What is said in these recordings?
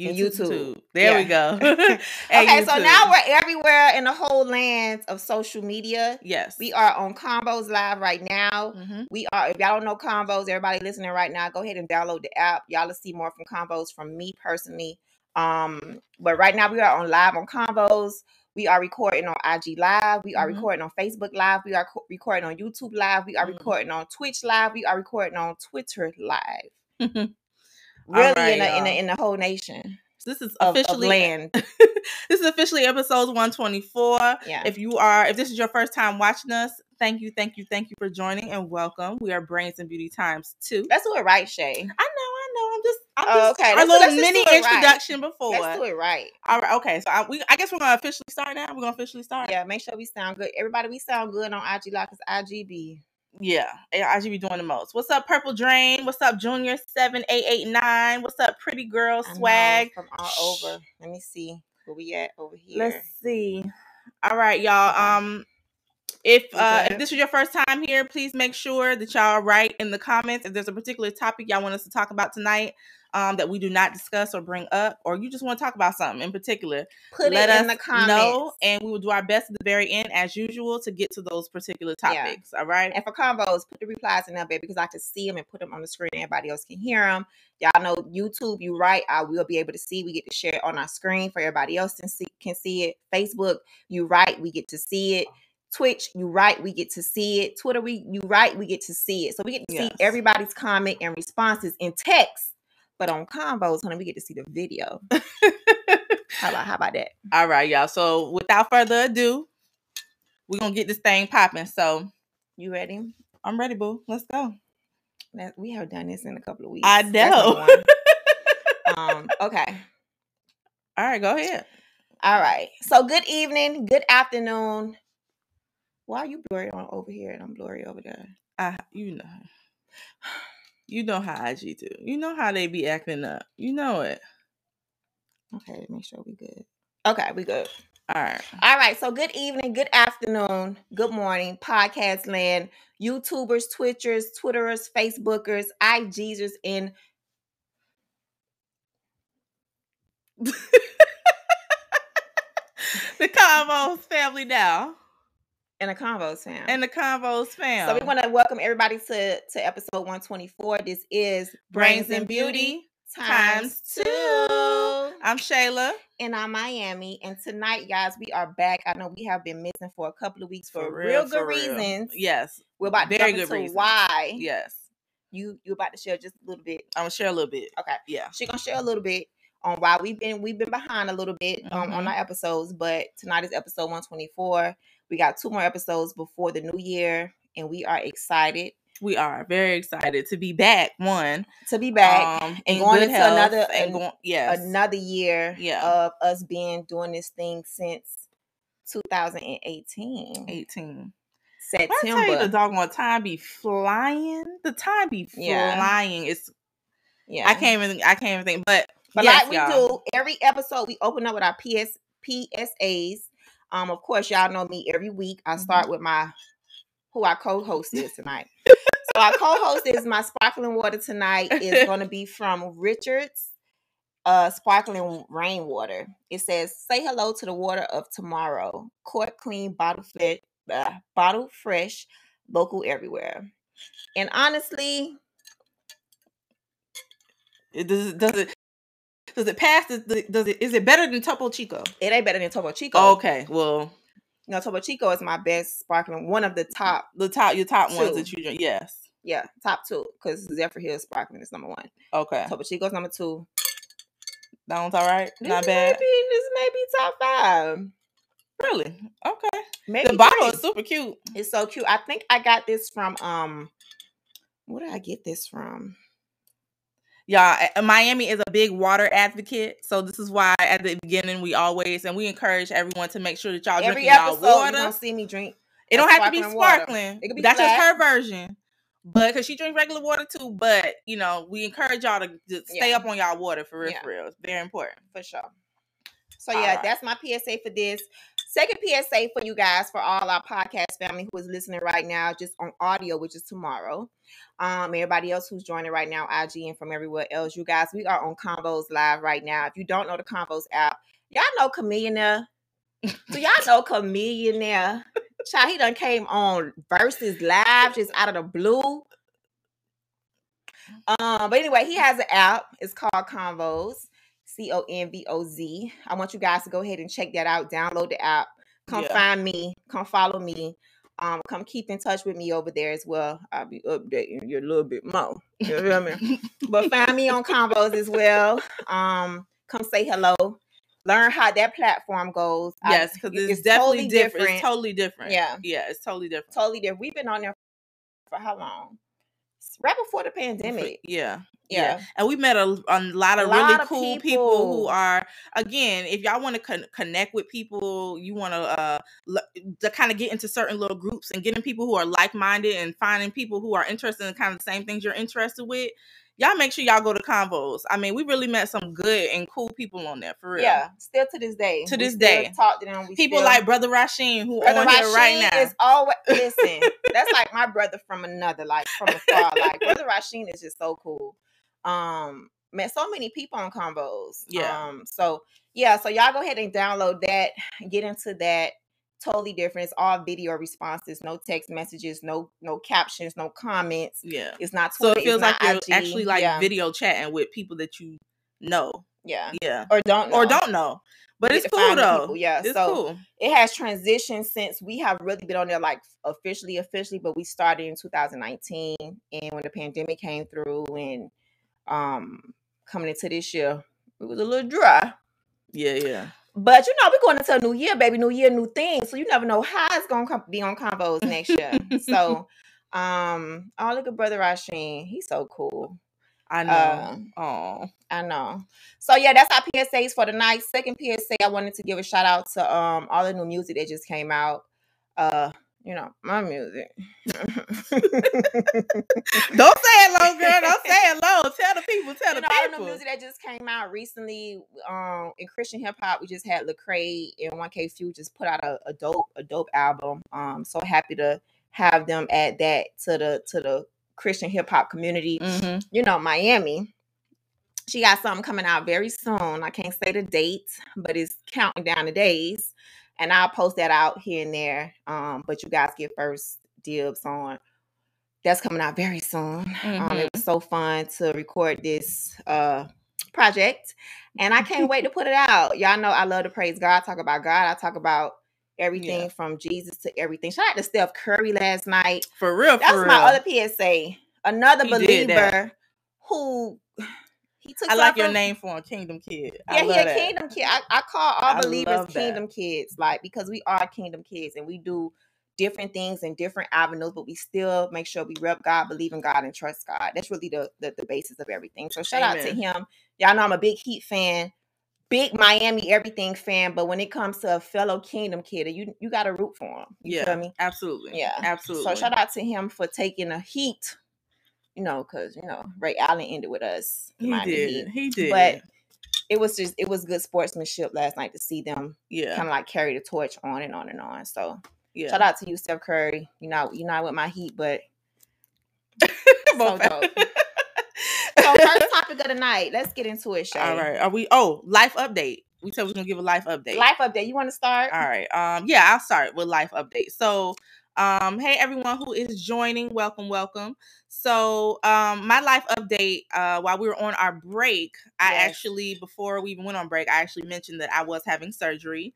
YouTube. There we go. Okay, YouTube. So now we're everywhere in the whole lands of social media. Yes. We are on Combos Live right now. Mm-hmm. We are, if y'all don't know Combos, everybody listening right now, go ahead and download the app. Y'all will see more from Combos from me personally. But right now we are on live on Combos. We are recording on IG Live. We are mm-hmm. recording on Facebook Live. We are recording on YouTube Live. We are mm-hmm. recording on Twitch Live. We are recording on Twitter Live. Really, right, in the whole nation. So this is officially land. This is officially episode 124. Yeah. If this is your first time watching us, thank you for joining and welcome. We are Brains and Beauty Times Two. Let's do it right, Shay. I know. I'm just okay. Our little mini introduction right. Before. Let's do it right. All right. Okay. So I guess we're gonna officially start now. We're gonna officially start. Yeah. Make sure we sound good. Everybody, we sound good on IG Live because IGB. Yeah, I should be doing the most. What's up, Purple Drain? What's up, Junior 7889? What's up, Pretty Girl Swag? From all over. Let me see where we at over here. Let's see. All right, y'all. If this is your first time here, please make sure that y'all write in the comments if there's a particular topic y'all want us to talk about tonight that we do not discuss or bring up, or you just want to talk about something in particular. Let us in the comments. Know, and we will do our best at the very end, as usual, to get to those particular topics. Yeah. All right. And for Combos, put the replies in there, baby, because I can see them and put them on the screen. Everybody else can hear them. Y'all know YouTube, you right. I will be able to see. We get to share it on our screen for everybody else to see, can see it. Facebook, you right. We get to see it. Twitch, you right, we get to see it. Twitter, you right, we get to see it. So we get to see everybody's comment and responses in text. But on Combos, honey, we get to see the video. How about that? All right, y'all. So without further ado, we're going to get this thing popping. So you ready? I'm ready, boo. Let's go. Now, we haven't done this in a couple of weeks. I know. Okay. All right, go ahead. All right. So good evening, good afternoon. Why are you blurry on over here and I'm blurry over there? You know how IG do. You know how they be acting up. You know it. Okay, make sure we good. Okay, we good. All right. So good evening, good afternoon, good morning, podcast land, YouTubers, Twitchers, Twitterers, Facebookers, IGers, and the Combos family now. And the Combos fam. So we want to welcome everybody to episode 124. This is Brains and Beauty Times Two. I'm Shayla. And I'm Miami. And tonight, guys, we are back. I know we have been missing for a couple of weeks for real good reasons. Yes. We're about to jump into why. Yes. You're about to share just a little bit. I'm going to share a little bit. Okay. Yeah. She's going to share a little bit on why we've been behind a little bit on our episodes. But tonight is episode 124. We got two more episodes before the new year, and we are excited. We are very excited to be back. And going into another year of us doing this thing since 2018. September. I tell you, the doggone time be flying. It's I can't even think. But yes, like we do every episode, we open up with our PSAs. Of course, y'all know me every week. I start with who our co-host is tonight. So our co-host is my sparkling water tonight is going to be from Richard's Sparkling Rainwater. It says, say hello to the water of tomorrow. Court clean, bottle fresh, local everywhere. And honestly, is it better than Topo Chico? It ain't better than Topo Chico. Okay, well, you know, Topo Chico is my best sparkling, one of your top two ones that you drink. Yes, yeah, top two, because Zephyr Hill sparkling is number one. Okay, Topo Chico is number two. That one's all right, not bad. This may be top five. Really? Okay. Maybe the bottle is super cute. It's so cute. I think I got this from Where did I get this from? Y'all, Miami is a big water advocate. So this is why at the beginning we always, and we encourage everyone to make sure that y'all drink y'all water. Every episode you don't see me drink. It don't have to be sparkling. Water. It could be that's flat. Just her version. But because she drinks regular water too. But, you know, we encourage y'all to just stay up on y'all water for real, for real. It's very important. For sure. So, right. That's my PSA for this. Second PSA for you guys, for all our podcast family who is listening right now, just on audio, which is tomorrow. Everybody else who's joining right now, IG and from everywhere else, you guys, we are on Combos Live right now. If you don't know the Combos app, y'all know Chameleonaire. Do y'all know Chameleonaire? Child, he done came on Versus Live just out of the blue. But anyway, he has an app. It's called Convoz, Convoz. I want you guys to go ahead and check that out. Download the app. Come find me. Come follow me. Come keep in touch with me over there as well. I'll be updating you a little bit more. You know what I mean? But find me on Convoz as well. Come say hello. Learn how that platform goes. Yes, because it's definitely totally different. It's totally different. Yeah. Yeah, it's totally different. Totally different. We've been on there for how long? Right before the pandemic. Yeah. Yeah. And we met a lot of really cool people who are, again, if y'all want to connect with people, you want to kind of get into certain little groups and getting people who are like-minded and finding people who are interested in kind of the same things you're interested with. Y'all make sure y'all go to Convoz. I mean, we really met some good and cool people on there, for real. Yeah, still to this day. To this day. Talk to them. People like Brother Rasheem, who on here right now. Is always, listen, that's like my brother from another, like from afar. Like, Brother Rasheem is just so cool. Met so many people on Convoz. Yeah. So y'all go ahead and download that. Get into that. Totally different. It's all video responses, no text messages, no captions, no comments. Yeah, it's not Twitter, so it feels like you're IG. Actually like video chatting with people that you know. Yeah, or don't know. But it's cool though. People. Yeah, it's so cool. It has transitioned since we have really been on there like officially, but we started in 2019, and when the pandemic came through, and coming into this year, it was a little dry. Yeah. But, you know, we're going into a new year, baby. New year, new things. So you never know how it's going to be on Convoz next year. So, look at Brother Rasheem. He's so cool. I know. I know. So, that's our PSAs for the night. Second PSA, I wanted to give a shout out to all the new music that just came out. My music. Don't say it low, girl. Don't say it low. Tell the people. All the new music that just came out recently in Christian hip hop. We just had Lecrae and 1K Few just put out a dope album. So happy to have them add that to the Christian hip hop community. Mm-hmm. Miami. She got something coming out very soon. I can't say the date, but it's counting down the days. And I'll post that out here and there. But you guys get first dibs on. That's coming out very soon. Mm-hmm. It was so fun to record this project. And I can't wait to put it out. Y'all know I love to praise God, talk about God. I talk about everything from Jesus to everything. Shout out to Steph Curry last night. For real, that's my other PSA. Another believer who... I like your name for him, Kingdom Kid. Yeah, he's a Kingdom Kid. I call all believers Kingdom Kids, like, because we are Kingdom Kids and we do different things in different avenues, but we still make sure we rep God, believe in God, and trust God. That's really the basis of everything. So shout out to him. Y'all know I'm a big Heat fan, big Miami everything fan, but when it comes to a fellow Kingdom Kid, you got to root for him. You feel me? Absolutely. Yeah, absolutely. So shout out to him for taking a heat. Because, Ray Allen ended with us. He did. But it was good sportsmanship last night to see them kind of like carry the torch on and on and on. So shout out to you, Steph Curry. You're not with my Heat, but so dope. So first topic of the night. Let's get into it, Shay. All right. Are we life update. We said we're gonna give a life update. Life update. You wanna start? All right. I'll start with life update. So hey everyone who is joining, welcome. So, my life update, while we were on our break, before we even went on break, I actually mentioned that I was having surgery.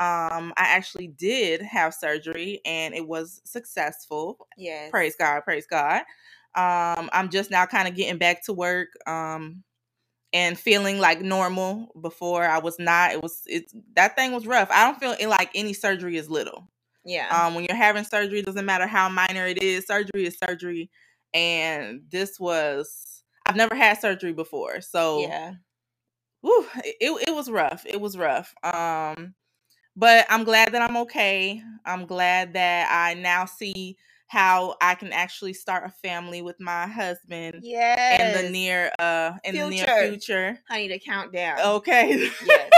I actually did have surgery and it was successful. Yes. Praise God. I'm just now kind of getting back to work, and feeling like normal. Before I was not, that thing was rough. I don't feel like any surgery is little. Yeah. When you're having surgery, it doesn't matter how minor it is. Surgery is surgery. And this was, I've never had surgery before. So yeah. Whew, it was rough. It was rough. But I'm glad that I'm okay. I'm glad that I now see how I can actually start a family with my husband. Yes. In the near future. I need a countdown. Okay. Yes.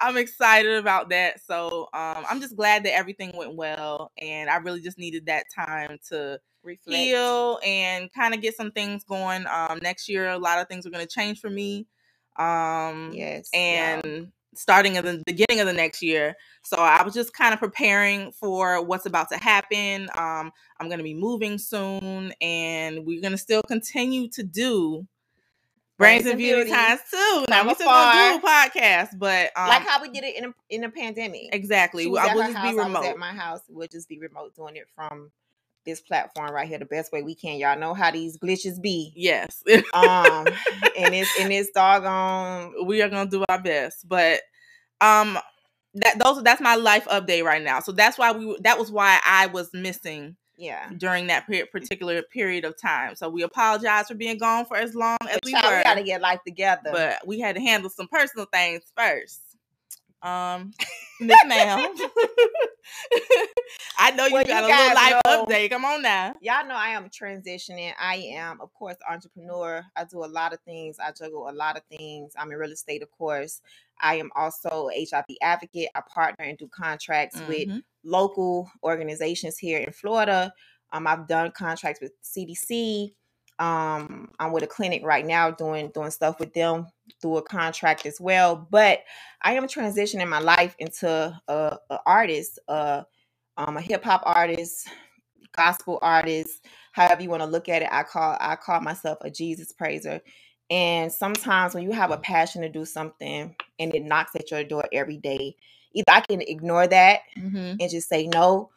I'm excited about that. So I'm just glad that everything went well. And I really just needed that time to reflect, heal, and kind of get some things going. Next year, a lot of things are going to change for me. Yes. And yeah. Starting at the beginning of the next year. So I was just kind of preparing for what's about to happen. I'm going to be moving soon, and we're going to still continue to do Brains and Beauty Times Two. Now we still gonna do a podcast, but like how we did it in a pandemic. Exactly. I will just be remote. I was at my house. We'll just be remote doing it from this platform right here, the best way we can. Y'all know how these glitches be. Yes. And it's doggone. We are gonna do our best, but that's my life update right now. So that was why I was missing. Yeah, during that particular period of time. So we apologize for being gone for as long as we were. We got to get life together. But we had to handle some personal things first. Miss Ma'am. I know you got a little life update. Come on now. Y'all know I am transitioning. I am, of course, an entrepreneur. I do a lot of things. I juggle a lot of things. I'm in real estate, of course. I am also a HIV advocate. I partner and do contracts with local organizations here in Florida. I've done contracts with CDC. I'm with a clinic right now doing stuff with them through a contract as well. But I am transitioning my life into a artist, a hip hop artist, gospel artist, however you want to look at it. I call myself a Jesus praiser. And sometimes when you have a passion to do something and it knocks at your door every day, either I can ignore that and just say, no,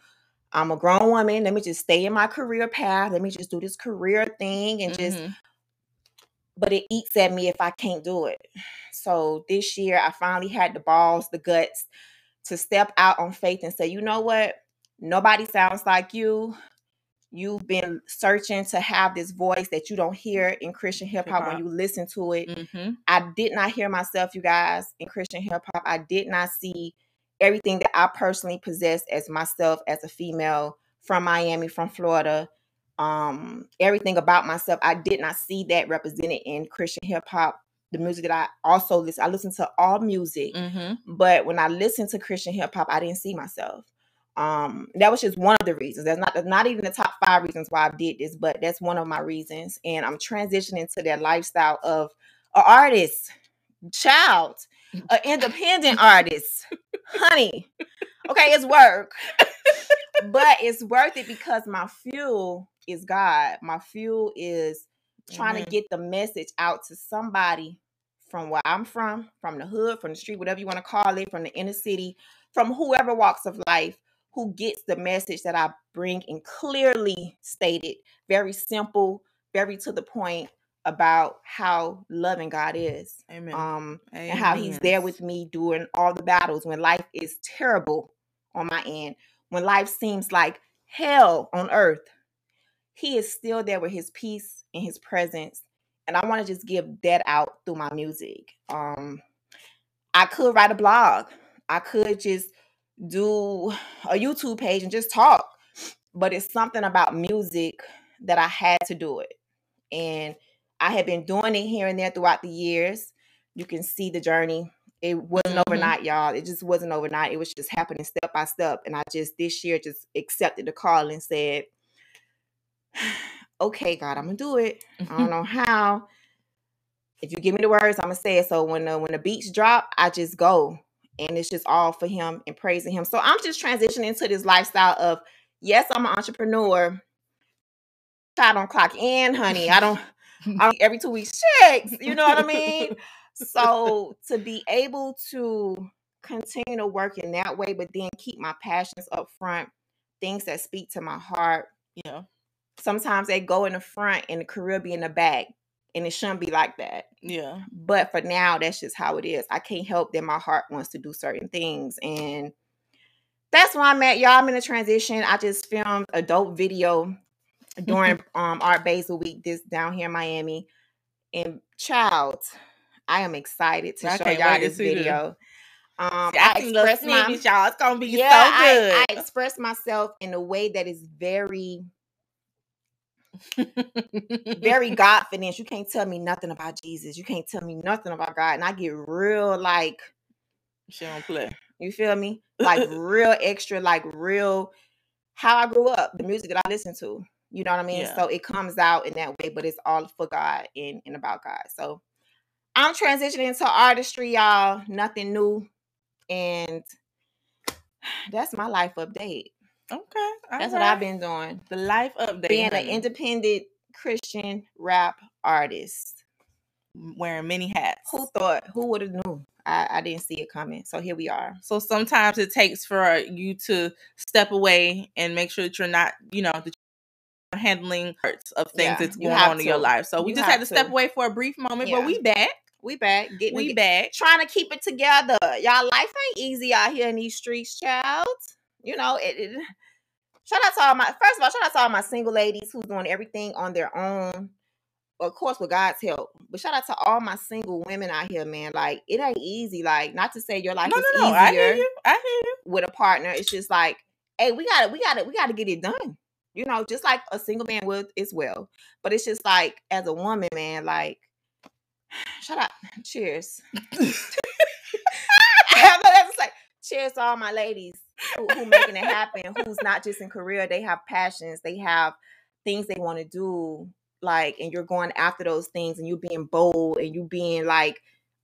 I'm a grown woman. Let me just stay in my career path. Let me just do this career thing and just, but it eats at me if I can't do it. So this year I finally had the balls, the guts to step out on faith and say, you know what? Nobody sounds like you. You've been searching to have this voice that you don't hear in Christian hip-hop when you listen to it. I did not hear myself, you guys, in Christian hip-hop. I did not see everything that I personally possess as myself, as a female from Miami, from Florida. Everything about myself, I did not see that represented in Christian hip-hop. The music that I also listen, I listen to all music. But when I listened to Christian hip-hop, I didn't see myself. That was just one of the reasons. That's not even the top 5 reasons why I did this, but that's one of my reasons. And I'm transitioning to that lifestyle of an artist, child, an independent artist, honey. Okay, it's work, but it's worth it because my fuel is God. My fuel is trying to get the message out to somebody from where I'm from the hood, from the street, whatever you want to call it, from the inner city, from whoever walks of life, who gets the message that I bring and clearly stated, very simple, very to the point about how loving God is. Amen. Amen. And how he's there with me during all the battles when life is terrible on my end, when life seems like hell on earth, he is still there with his peace and his presence. And I want to just give that out through my music. I could write a blog. I could just do a YouTube page and just talk, but it's something about music that I had to do it. And I had been doing it here and there throughout the years. You can see the journey. It wasn't overnight, y'all. It just wasn't overnight. It was just happening step by step. And I just this year just accepted the call and said, okay, God, I'm gonna do it. I don't know how. If you give me the words, I'm gonna say it. So when the beats drop, I just go. And it's just all for him and praising him. So I'm just transitioning to this lifestyle of, yes, I'm an entrepreneur. I don't clock in, honey. I don't every 2 weeks checks. You know what I mean? So to be able to continue to work in that way, but then keep my passions up front, things that speak to my heart. Yeah. Sometimes they go in the front and the career be in the back. And it shouldn't be like that. Yeah. But for now, that's just how it is. I can't help that my heart wants to do certain things. And that's where I'm at, y'all. I'm in a transition. I just filmed a dope video during Art Basel Week this down here in Miami. And child, I am excited to show y'all this video. I expressed myself, y'all. It's gonna be so good. I expressed myself in a way that is very, very God-finished. You can't tell me nothing about Jesus. You can't tell me nothing about God. And I get real like she don't play. You feel me? Like real extra, like real how I grew up, the music that I listen to. You know what I mean? Yeah. So it comes out in that way, but it's all for God and about God. So I'm transitioning to artistry, y'all. Nothing new. And that's my life update. Okay. That's what I've been doing. The life update. Being an independent Christian rap artist. Wearing many hats. Who thought? Who would have known? I didn't see it coming. So here we are. So sometimes it takes for you to step away and make sure that you're not, you know, that you're handling parts of things that's going on in your life. So we just had to step away for a brief moment, but we back. We back. We back. Trying to keep it together. Y'all, life ain't easy out here in these streets, child. You know, shout out to all my, first of all, shout out to all my single ladies who's doing everything on their own. Of course, with God's help. But shout out to all my single women out here, man. Like, it ain't easy. Like, not to say your life is easier. I hear you. I hear you. With a partner, it's just like, hey, we gotta get it done. You know, just like a single man would as well. But it's just like, as a woman, man, like, shut up. Cheers. That's like, cheers to all my ladies who making it happen, who's not just in career. They have passions. They have things they want to do. Like, and you're going after those things and you're being bold and you being like,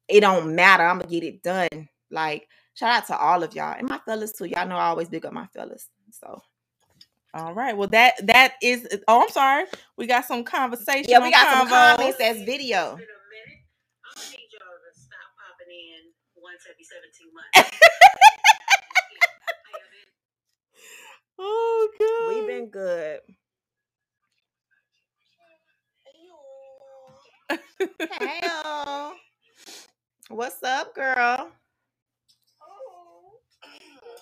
it don't matter. I'm going to get it done. Like, shout out to all of y'all and my fellas too. Y'all know I always big up my fellas. So. All right. Well, that is, oh, I'm sorry. We got some conversation. Yeah, we got some comments as video. I'm going to need y'all to stop popping in once every 17 months. Oh, God. We've been good. Hey, what's up, girl? Oh,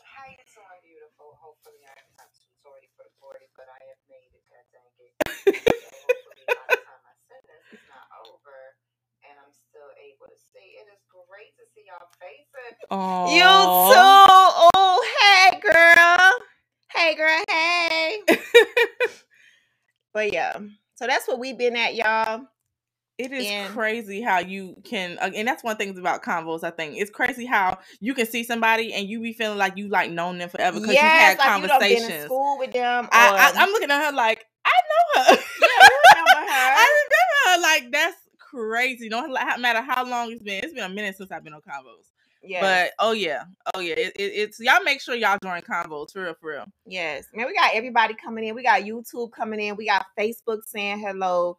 how you doing, beautiful? Hopefully, I'm not too sorry for 40, but I have made it. God dang it. So hopefully, by the time I send this, it's not over, and I'm still able to see. It is great to see y'all faces. Oh, you too. Oh, hey, girl. Hey, girl. Hey. But yeah, so that's what we've been at, y'all. It is crazy how you can, and that's one thing about Convoz, I think. It's crazy how you can see somebody and you be feeling like you like known them forever because you've had like conversations. You done been in school with them. Or... I'm looking at her like, I know her. Yeah, I remember her. I remember her. Like, that's crazy. No matter how long it's been a minute since I've been on Convoz. Yeah. But, oh yeah. It's y'all make sure y'all join Convoz, for real. Yes. Man, we got everybody coming in. We got YouTube coming in. We got Facebook saying hello.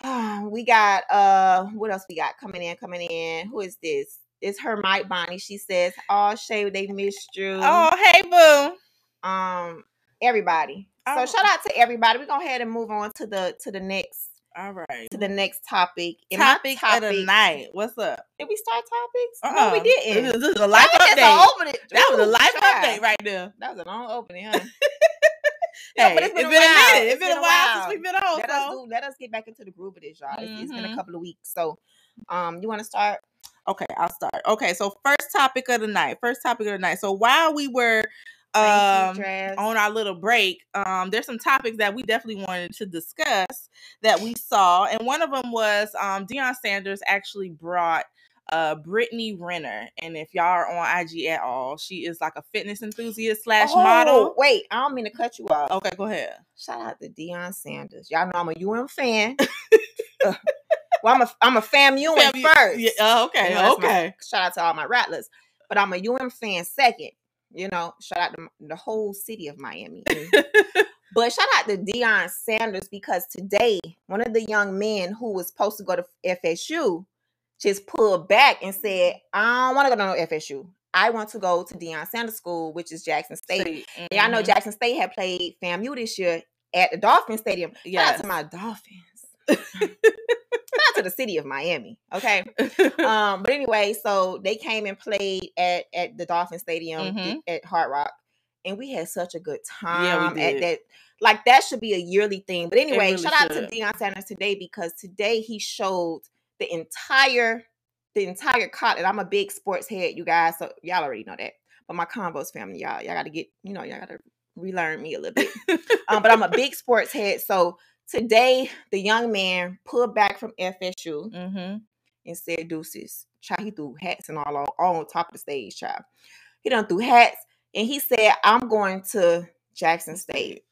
We got what else we got coming in? Who is this? It's her Mike Bonnie. She says, "Oh, Shay, they missed you." Oh, hey, boo. Everybody. Oh. So shout out to everybody. We're gonna head and move on to the next. All right. To the next topic. Topic of the night. What's up? Did we start topics? No, we didn't. This is a life update. That was a life update right there. That was a long opening, huh? Hey, but it's been a minute. It's been a while since we've been on. Let us get back into the groove of this, y'all. Mm-hmm. It's been a couple of weeks. So, you want to start? Okay, I'll start. Okay, so first topic of the night. So while we were on our little break, there's some topics that we definitely wanted to discuss that we saw. And one of them was Deion Sanders actually brought Brittany Renner, and if y'all are on IG at all, she is like a fitness enthusiast / model. Wait, I don't mean to cut you off. Okay, go ahead. Shout out to Deion Sanders. Y'all know I'm a UM fan. Well, I'm a fam UM first. Yeah, okay, you know, shout out to all my rattlers, but I'm a UM fan second. You know, shout out to the whole city of Miami. But shout out to Deion Sanders because today one of the young men who was supposed to go to FSU. Just pulled back and said, I don't want to go to no FSU. I want to go to Deion Sanders School, which is Jackson State. Mm-hmm. And I know Jackson State had played FAMU this year at the Dolphin Stadium. Yes. Shout out to my Dolphins. Shout out to the city of Miami. Okay. But anyway, so they came and played at the Dolphin Stadium at Hard Rock. and we had such a good time at that. Like, that should be a yearly thing. But anyway, really shout out to Deion Sanders today, because today he showed the entire college. I'm a big sports head, you guys, so y'all already know that. But my Convoz family, y'all got to get, y'all got to relearn me a little bit. But I'm a big sports head. So today, the young man pulled back from FSU and said deuces. Child, he threw hats and all on top of the stage, child. He done threw hats, and he said, I'm going to Jackson State.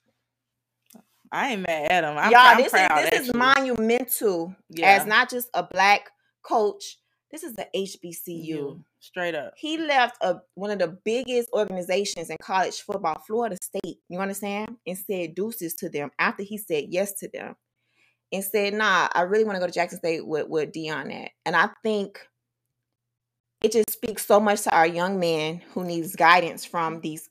I ain't mad at him. Y'all, this is monumental as not just a black coach. This is the HBCU. Straight up. He left one of the biggest organizations in college football, Florida State, you understand? And said deuces to them after he said yes to them. And said, nah, I really want to go to Jackson State with Deion at. And I think it just speaks so much to our young men who needs guidance from these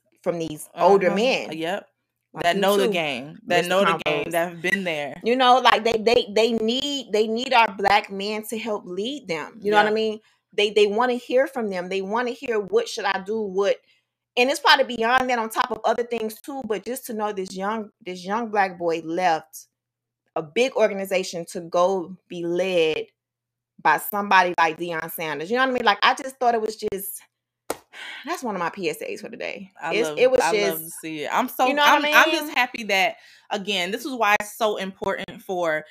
older men. Yep. Like that know the game, that have been there. You know, like they need our black men to help lead them. You know what I mean? They want to hear from them. They want to hear what should I do, and it's probably beyond that on top of other things too. But just to know this young black boy left a big organization to go be led by somebody like Deion Sanders. You know what I mean? Like, I just thought it was just. That's one of my PSAs for today. I love to see it. I'm just happy that, again, this is why it's so important for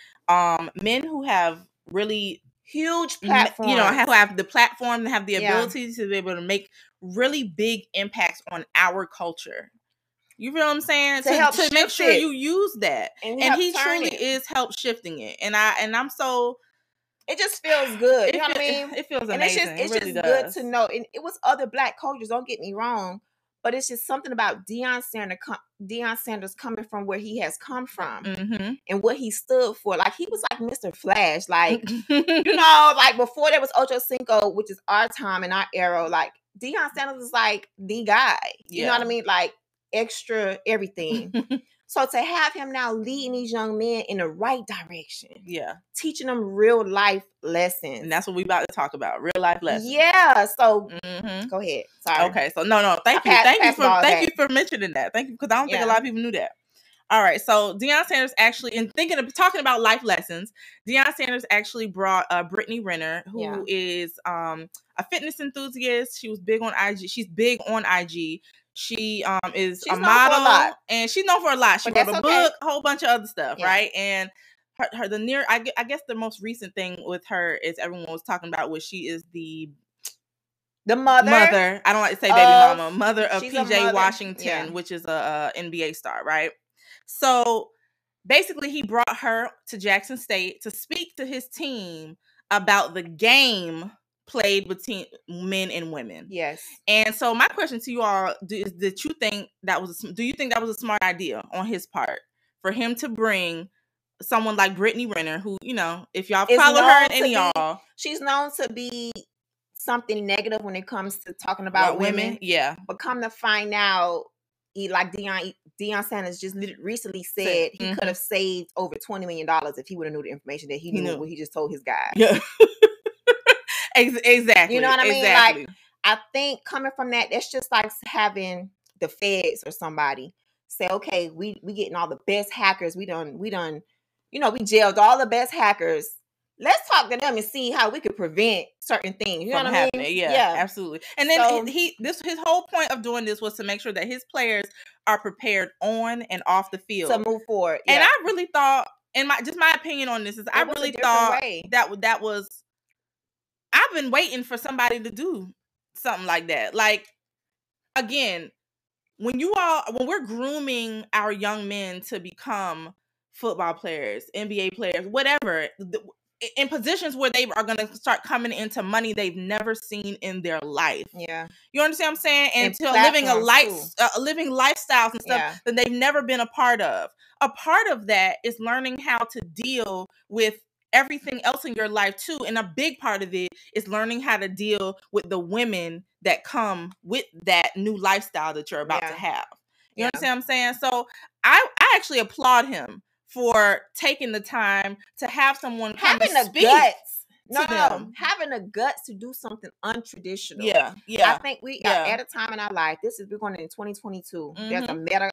men who have really huge platforms, have the platform and have the ability to be able to make really big impacts on our culture. You feel what I'm saying? To make sure you use that, and he truly is help shifting it. And I'm so. It just feels good. You know what I mean? It feels amazing. And it's just good to know. And it was other black coaches, don't get me wrong, but it's just something about Deion Sanders coming from where he has come from and what he stood for. Like, he was like Mr. Flash. Like, like before there was Ocho Cinco, which is our time and our era, like Deion Sanders was like the guy. Yeah. You know what I mean? Like, extra everything. So to have him now leading these young men in the right direction. Yeah. Teaching them real life lessons. And that's what we about to talk about. Real life lessons. Yeah. So go ahead. Sorry. Okay. So no. Thank you for mentioning that. Thank you. Because I don't think a lot of people knew that. All right. So Deion Sanders actually, talking about life lessons, Deion Sanders actually brought Brittany Renner, who is a fitness enthusiast. She was big on IG. She's big on IG. She she's a model, and she's known for a lot. She wrote a book, a whole bunch of other stuff, right? And I guess the most recent thing with her is everyone was talking about was she is the mother. I don't like to say baby mama, mother of PJ Washington, which is a NBA star, right? So basically, he brought her to Jackson State to speak to his team about the game played between men and women. Yes. And so my question to you all is, do you think that was a smart idea on his part for him to bring someone like Brittany Renner, who, if y'all follow her and any y'all, she's known to be something negative when it comes to talking about women. Yeah. But come to find out, like Deion Sanders just recently said he could have saved over $20 million if he would have knew the information that he knew what he just told his guy. Yeah. Exactly. You know what I mean? Exactly. Like, I think coming from that's just like having the feds or somebody say, okay, we getting all the best hackers. We jailed all the best hackers. Let's talk to them and see how we could prevent certain things. You know what I mean? Yeah, absolutely. And then his whole point of doing this was to make sure that his players are prepared on and off the field to move forward. Yeah. And I really thought, and my opinion on this is, I really thought that was. I've been waiting for somebody to do something like that. Like, again, when we're grooming our young men to become football players, NBA players, whatever, in positions where they are going to start coming into money they've never seen in their life. Yeah. You understand what I'm saying? And to living lifestyles and stuff that they've never been a part of. A part of that is learning how to deal with everything else in your life too, and a big part of it is learning how to deal with the women that come with that new lifestyle that you're about to have. You understand what I'm saying? So I actually applaud him for taking the time to have someone come and speak. them having the guts to do something untraditional. I think we are at a time in our life. This is, we're going in 2022. There's a meta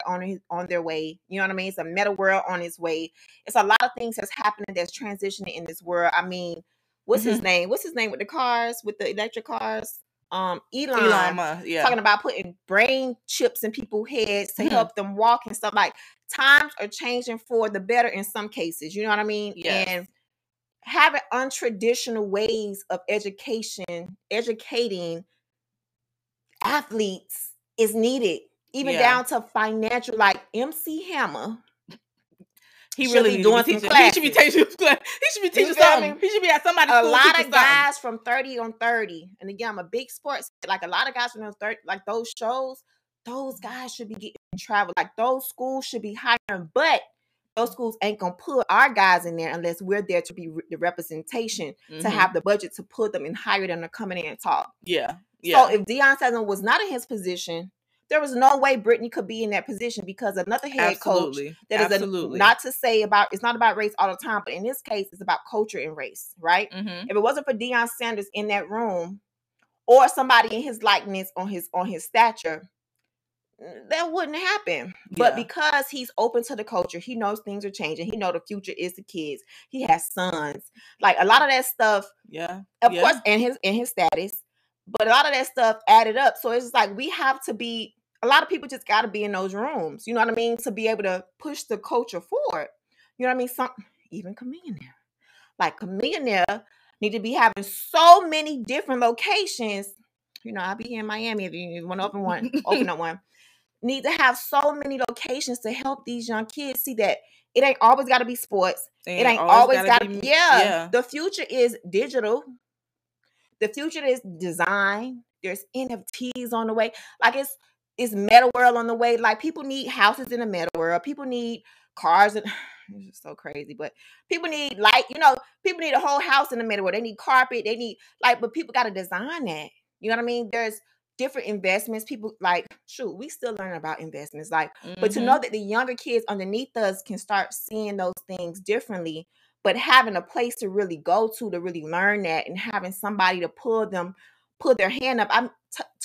on their way. You know what I mean? It's a meta world on its way. It's a lot of things that's happening that's transitioning in this world. I mean, what's his name? What's his name with the cars, with the electric cars? Elon talking about putting brain chips in people's heads to help them walk and stuff. Like, times are changing for the better in some cases. You know what I mean? And having untraditional ways of educating athletes is needed, even down to financial, like MC Hammer. He really be doing some classes. He should be teaching class. He should be teaching something. I mean? He should be at somebody's school. A lot of guys from 30 on 30, and again, I'm a big sports. Like, a lot of guys from those 30, like those shows, those guys should be getting travel. Like, those schools should be hiring, but those schools ain't gonna put our guys in there unless we're there to be the representation to have the budget to put them and hire them to come in and talk. So if Deion Sanders was not in his position, there was no way Brittany could be in that position, because another head coach that is not to say about, it's not about race all the time, but in this case, it's about culture and race, right? If it wasn't for Deion Sanders in that room, or somebody in his likeness, on his stature, that wouldn't happen. But because he's open to the culture, he knows things are changing. He knows the future is the kids. He has sons. Like, a lot of that stuff, of course, in his status, but a lot of that stuff added up. So it's like, we have to be, a lot of people just got to be in those rooms, you know what I mean, to be able to push the culture forward. You know what I mean? Even Chamillionaire. Like, Chamillionaire need to be having so many different locations. You know, I'll be in Miami if you want to open one, open up one. Need to have so many locations to help these young kids see that it ain't always got to be sports. It ain't always got to be. The future is digital. The future is design. There's NFTs on the way. Like, it's meta world on the way. Like, people need houses in the meta world. People need cars. And it's just so crazy. But people need, like, you know, people need a whole house in the meta world. They need carpet. They need, like, but people got to design that. You know what I mean? There's different investments. People, like, shoot, we still learn about investments. Like, but to know that the younger kids underneath us can start seeing those things differently. But having a place to really go to really learn that, and having somebody to pull their hand up. I'm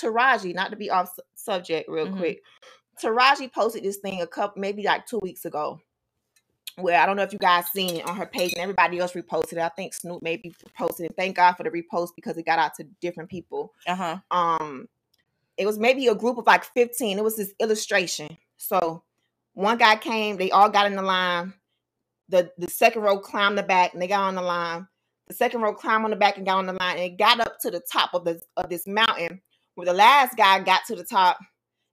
Taraji, not to be off subject real quick. Taraji posted this thing maybe like 2 weeks ago, where I don't know if you guys seen it on her page, and everybody else reposted it. I think Snoop maybe reposted it. Thank God for the repost, because it got out to different people. It was maybe a group of like 15. It was this illustration. So one guy came, they all got in the line. The second row climbed the back, and they got on the line. The second row climbed on the back and got on the line, and it got up to the top of this mountain, where the last guy got to the top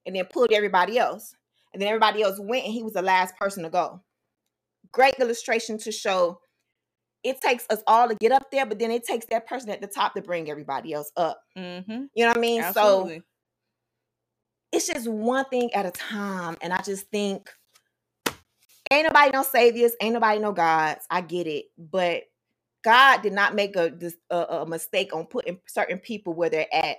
and then pulled everybody else. And then everybody else went, and he was the last person to go. Great illustration to show it takes us all to get up there, but then it takes that person at the top to bring everybody else up. You know what I mean? Absolutely. So it's just one thing at a time, and I just think, ain't nobody no saviors. Ain't nobody no gods. I get it. But God did not make a mistake on putting certain people where they're at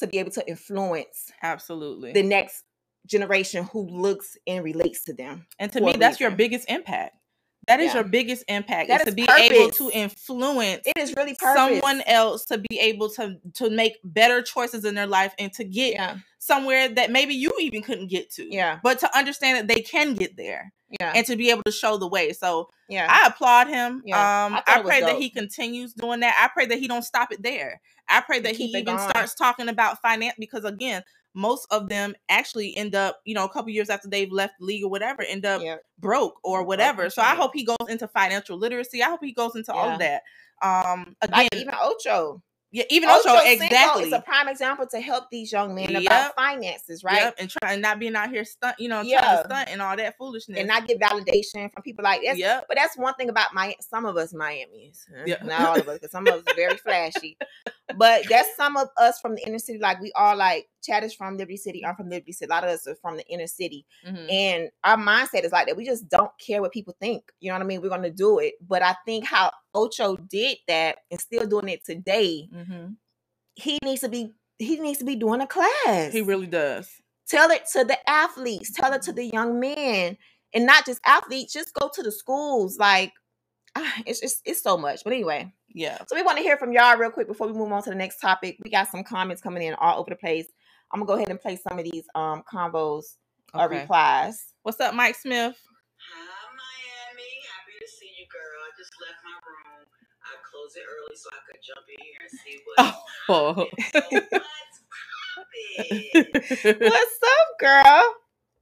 to be able to influence the next generation who looks and relates to them. And to me, that's your biggest impact. That is your biggest impact. That is to be able to influence. It is really someone else to be able to make better choices in their life, and to get somewhere that maybe you even couldn't get to. But to understand that they can get there. And to be able to show the way. So I applaud him. I pray that he continues doing that. I pray that he don't stop it there. I pray that he even starts talking about finance, because again, most of them actually end up, you know, a couple years after they've left the league or whatever, end up broke or whatever. So I hope he goes into financial literacy. I hope he goes into all of that. Again, like even Ocho. Ocho exactly. It's a prime example to help these young men about finances, right? And trying not being out here stunt, you know, trying to stunt and all that foolishness, and not get validation from people like that. But that's one thing about some of us Miamis, not all of us, because some of us are very flashy. But that's some of us from the inner city. Like we all like Chad is from Liberty City. I'm from Liberty City. A lot of us are from the inner city, and our mindset is like that. We just don't care what people think. You know what I mean? We're gonna do it. But I think how Ocho did that and still doing it today. He needs to be doing a class. He really does. Tell it to the athletes. Tell it to the young men, and not just athletes. Just go to the schools. Like it's so much. But anyway, Yeah. So we want to hear from y'all real quick before we move on to the next topic. We got some comments coming in all over the place. I'm going to go ahead and play some of these Convoz replies. What's up, Mike Smith? Hi, Miami. Happy to see you, girl. I just left my room. I closed it early so I could jump in here and see what's poppin'. What's up, girl?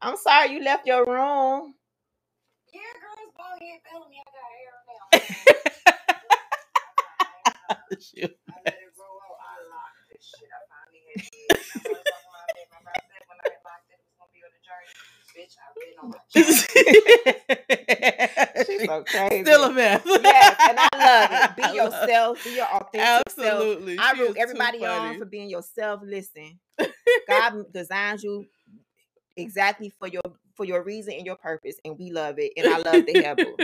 I'm sorry you left your room. Yeah, girl, it's bald head failing me. I got hair now. Shoot. I let it roll out. I locked this shit. I finally had it. My brother said when I locked it, it was going to be on the journey. Bitch, I've been on my journey. She's so crazy. Still a mess. Yes, and I love it. Be yourself. Be your authentic self. I root everybody on for being yourself. Listen, God designed you exactly for your reason and your purpose, and we love it. And I love the Hebel.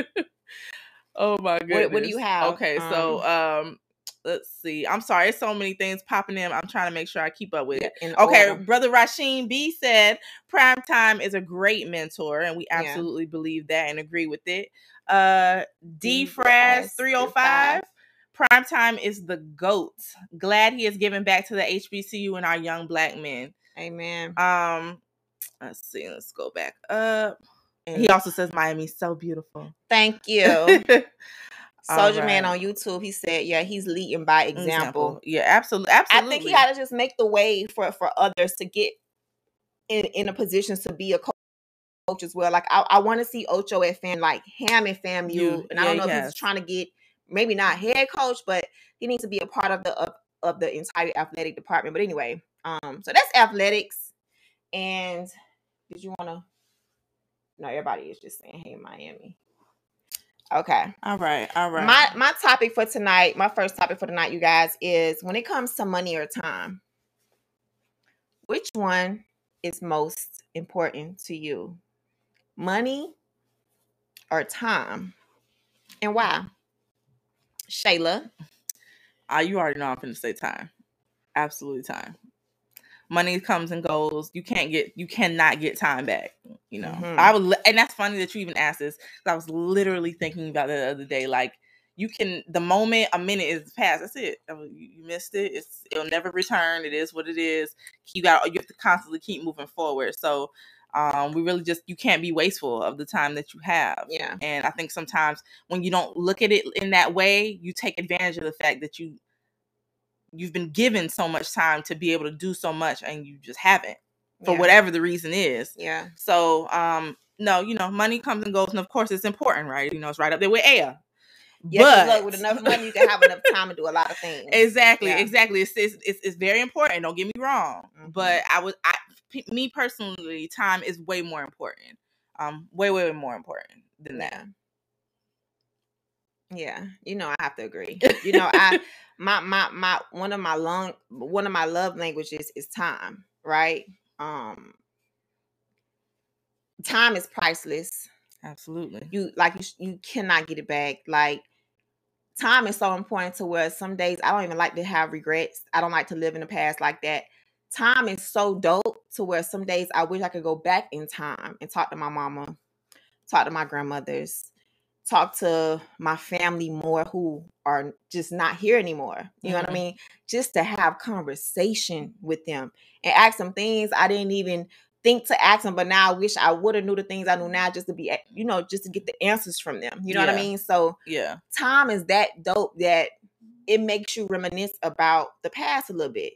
Oh, my goodness. What do you have? Okay, so... Let's see. I'm sorry. There's so many things popping in. I'm trying to make sure I keep up with it. Yeah, okay. Order. Brother Rasheem B said, Primetime is a great mentor, and we absolutely believe that and agree with it. D-Fraz 305, Primetime is the GOAT. Glad he is giving back to the HBCU and our young black men. Amen. Let's see. Let's go back up. And he also says Miami's so beautiful. Thank you. Soldier Man on YouTube, he said, yeah, he's leading by example. Yeah, absolutely. I think he gotta just make the way for others to get in a position to be a coach as well. Like I want to see Ocho at Ham and FAMU. And I don't know if he's trying to get maybe not head coach, but he needs to be a part of the entire athletic department. But anyway, so that's athletics. And did you wanna everybody is just saying, hey, Miami. Okay. All right. My topic for tonight, my first topic for tonight, you guys, is when it comes to money or time, which one is most important to you? Money or time? And why? Shayla? You already know I'm going to say time. Absolutely time. Money comes and goes. You cannot get time back. You know, and that's funny that you even asked this. Cause I was literally thinking about that the other day. Like the moment a minute is past, that's it. You missed it. It'll never return. It is what it is. You have to constantly keep moving forward. So, we really you can't be wasteful of the time that you have. Yeah. And I think sometimes when you don't look at it in that way, you take advantage of the fact that you've been given so much time to be able to do so much and you just haven't for whatever the reason is. Yeah. So, no, money comes and goes. And of course it's important, right? It's right up there with air. Yeah, but with enough money, you can have enough time to do a lot of things. Exactly. It's very important. Don't get me wrong. Mm-hmm. But me personally, time is way more important. Way more important than that. Yeah, I have to agree. One of my love languages is time, right? Time is priceless. Absolutely. You cannot get it back. Like time is so important to where some days I don't even like to have regrets. I don't like to live in the past like that. Time is so dope to where some days I wish I could go back in time and talk to my mama, talk to my grandmothers, talk to my family more who are just not here anymore. You know what I mean? Just to have conversation with them and ask them things I didn't even think to ask them, but now I wish I would have knew the things I knew now just to be, just to get the answers from them. You know what I mean? So time is that dope that it makes you reminisce about the past a little bit.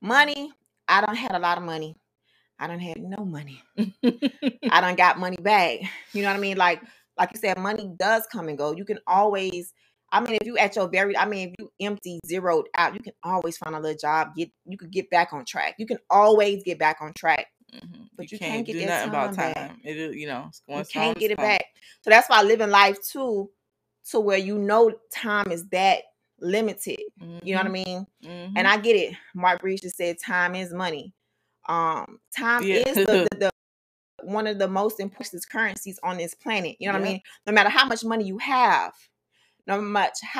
Money, I done had a lot of money. I done had no money. I done got money back. You know what I mean? Like you said, money does come and go. You can always, if you empty zeroed out, you can always find a little job. You could get back on track. You can always get back on track. Mm-hmm. But you can't get that time back. It is, it's going. You can't get it back. So that's why living life too, to where time is that limited. Mm-hmm. You know what I mean? Mm-hmm. And I get it. Mark Breach just said, "Time is money." Time is the one of the most important currencies on this planet. You know what I mean? No matter how much money you have, how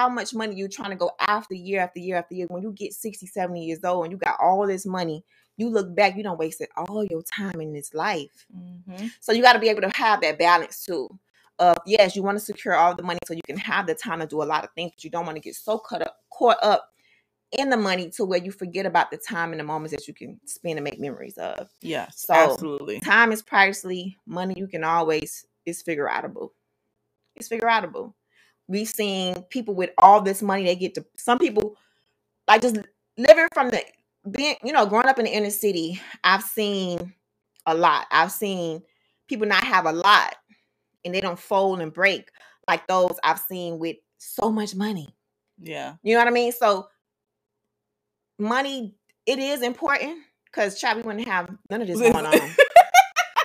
much money you're trying to go after year after year after year, when you get 60, 70 years old and you got all this money, you look back, you don't waste all your time in this life. Mm-hmm. So you got to be able to have that balance too of, yes, you want to secure all the money so you can have the time to do a lot of things, but you don't want to get so caught up in the money to where you forget about the time and the moments that you can spend and make memories of. Yes, so absolutely. Time is priceless. Money you can always, is figure outable. It's figure outable. We've seen people with all this money, they get to, some people, like just living from the, being, you know, growing up in the inner city, I've seen a lot. I've seen people not have a lot and they don't fold and break like those I've seen with so much money. Yeah. You know what I mean? So money, it is important because, child, we wouldn't have none of this going on.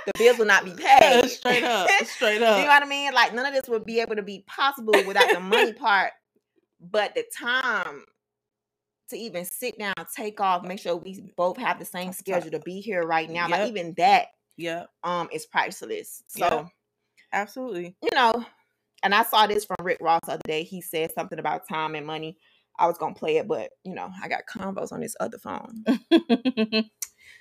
The bills will not be paid. Yeah, straight up. Straight up. You know what I mean? Like, none of this would be able to be possible without the money part. But the time to even sit down, take off, make sure we both have the same schedule to be here right now. Yep. Like, even that is priceless. So, yep. Absolutely. You know, and I saw this from Rick Ross the other day. He said something about time and money. I was going to play it, but, you know, I got Convoz on this other phone.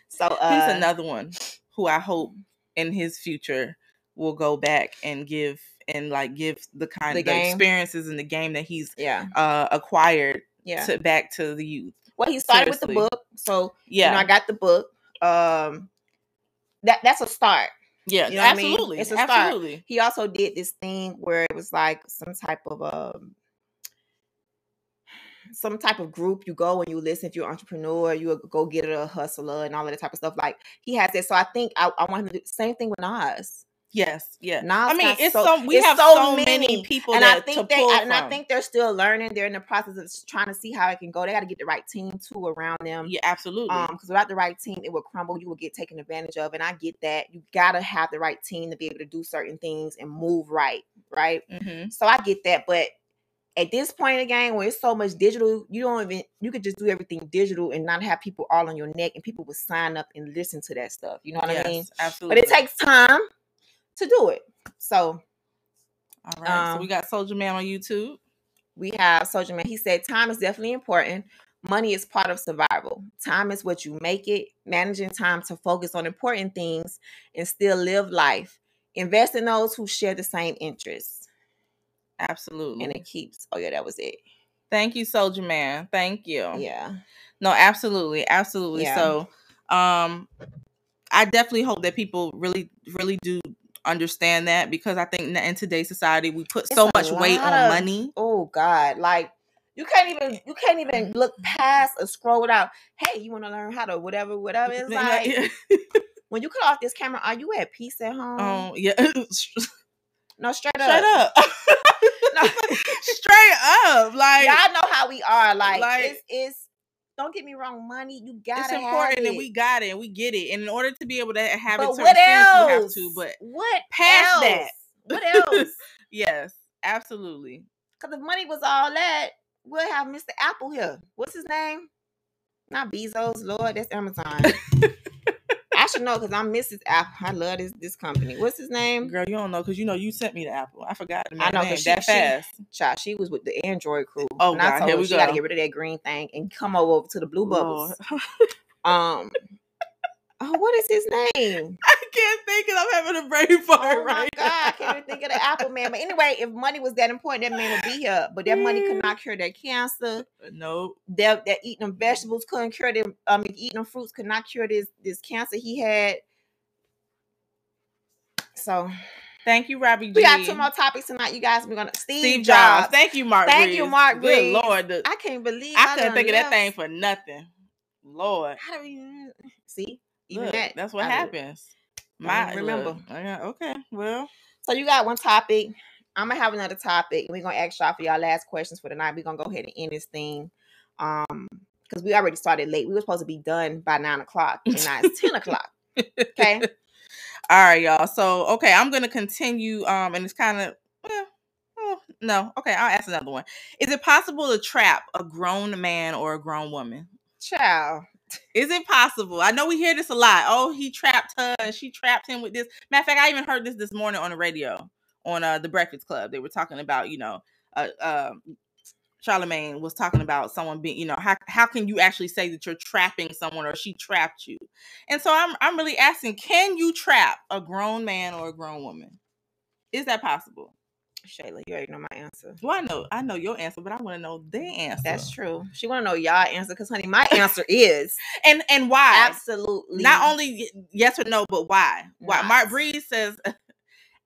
So, here's another one who I hope in his future will go back and give the kind of experiences in the game that he's acquired to back to the youth. Well, he started with the book. So, you know, I got the book. That's a start. Yeah, you know absolutely. What I mean? It's a absolutely. Start. He also did this thing where it was like some type of group you go and you listen. If you're an entrepreneur, you go get a hustler and all of that type of stuff. Like he has that. So I think I want him to do the same thing with Nas. Yes, yeah. Nas, I mean, we have so many people, and I think I think they're still learning. They're in the process of trying to see how it can go. They got to get the right team too around them. Yeah, absolutely. Because without the right team, it will crumble. You will get taken advantage of, and I get that. You got to have the right team to be able to do certain things and move right. Mm-hmm. So I get that, but. At this point in the game, where it's so much digital, you could just do everything digital and not have people all on your neck, and people would sign up and listen to that stuff. You know what I mean? Absolutely. But it takes time to do it. So, all right. So we got Soldier Man on YouTube. We have Soldier Man. He said, "Time is definitely important. Money is part of survival. Time is what you make it. Managing time to focus on important things and still live life. Invest in those who share the same interests." Absolutely. And it keeps. Oh, yeah, that was it. Thank you, Soldier Man. Thank you. Yeah. No, absolutely. Absolutely. Yeah. So, I definitely hope that people really, really do understand that, because I think in today's society, we put so much weight on money. Oh, God. Like, you can't even look past or scroll it out. Hey, you want to learn how to whatever. It's like, when you cut off this camera, are you at peace at home? Yeah. No, straight up. No, straight up. Like, y'all know how we are. Like it's don't get me wrong, money, you gotta have it. It's important, and we got it, and we get it. And in order to be able to have it, you have to. But what past that? What else? Yes, absolutely. Because if money was all that, we'll have Mr. Apple here. What's his name? Not Bezos, Lord. That's Amazon. I should know because I'm Mrs. Apple. I love this company. What's his name? Girl, you don't know because you know you sent me the Apple. I forgot the name that fast. Child, she was with the Android crew. Oh, God, here we go. She got to get rid of that green thing and come over to the blue bubbles. What is his name? I can't think of. I'm having a brain fart right now. Oh, my God. I can't even think of the Apple man. But anyway, if money was that important, that man would be here. But that money could not cure that cancer. Nope. That eating them vegetables couldn't cure them. Eating them fruits could not cure this cancer he had. So... Thank you, Robbie G. We got two more topics tonight, you guys. We're gonna Steve Jobs. Thank you, Mark. Thank Breach. You, Mark. Good Lord, I can't believe I couldn't think of that thing for nothing. Lord, how do you see? Even look, that's what happens. I remember. Okay, well, so you got one topic. I'm gonna have another topic. We're gonna ask y'all for y'all last questions for tonight. We're gonna go ahead and end this thing, because we already started late. We were supposed to be done by 9 o'clock, and now it's 10 o'clock. Okay. All right, y'all. So, okay, I'm going to continue, and it's kind of, no. Okay, I'll ask another one. Is it possible to trap a grown man or a grown woman? Child. Is it possible? I know we hear this a lot. Oh, he trapped her and she trapped him with this. Matter of fact, I even heard this morning on the radio on The Breakfast Club. They were talking about, you know, Charlamagne was talking about someone being, you know, how can you actually say that you're trapping someone or she trapped you? And so I'm really asking, can you trap a grown man or a grown woman? Is that possible? Shayla, you already know my answer. Well, I know your answer, but I want to know their answer. That's true. She want to know y'all answer because, honey, my answer is and why? Absolutely. Not only yes or no, but why? Why? Mark Breach says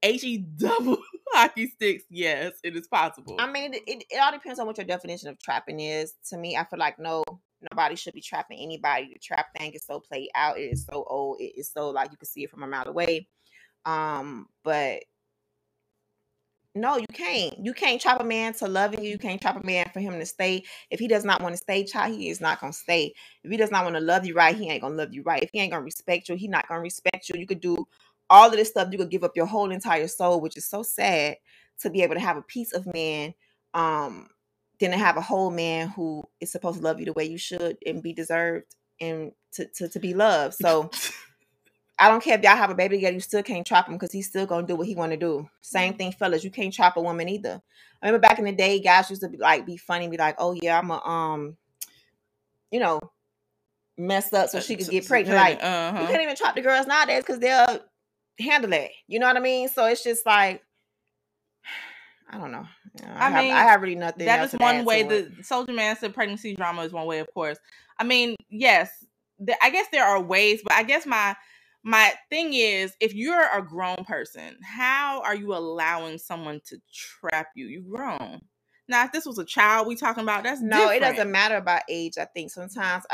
H-E double hockey sticks. Yes, it is possible. I mean, it all depends on what your definition of trapping is. To me, I feel like nobody should be trapping anybody. The trap thing is so played out. It is so old. It is so like you can see it from a mile away. But no, you can't. You can't trap a man to loving you. You can't trap a man for him to stay. If he does not want to stay, child, he is not going to stay. If he does not want to love you right, he ain't going to love you right. If he ain't going to respect you, he not going to respect you. You could do all of this stuff. You could give up your whole entire soul, which is so sad to be able to have a piece of man than to have a whole man who is supposed to love you the way you should and be deserved and to be loved. So I don't care if y'all have a baby together, you still can't trap him because he's still going to do what he want to do. Same thing, fellas. You can't trap a woman either. I remember back in the day, guys used to be funny, be like, oh, yeah, I'm a, mess up so she could get pregnant. Like, you can't even trap the girls nowadays because they'll handle it. You know what I mean? So it's just like, I don't know. I mean, I have really nothing. That is one way. The Soldier Man said pregnancy drama is one way, of course. I mean, yes, I guess there are ways, but I guess my thing is, if you're a grown person, how are you allowing someone to trap you? You grown. Now, if this was a child we talking about, that's no, different. It doesn't matter about age. I think sometimes,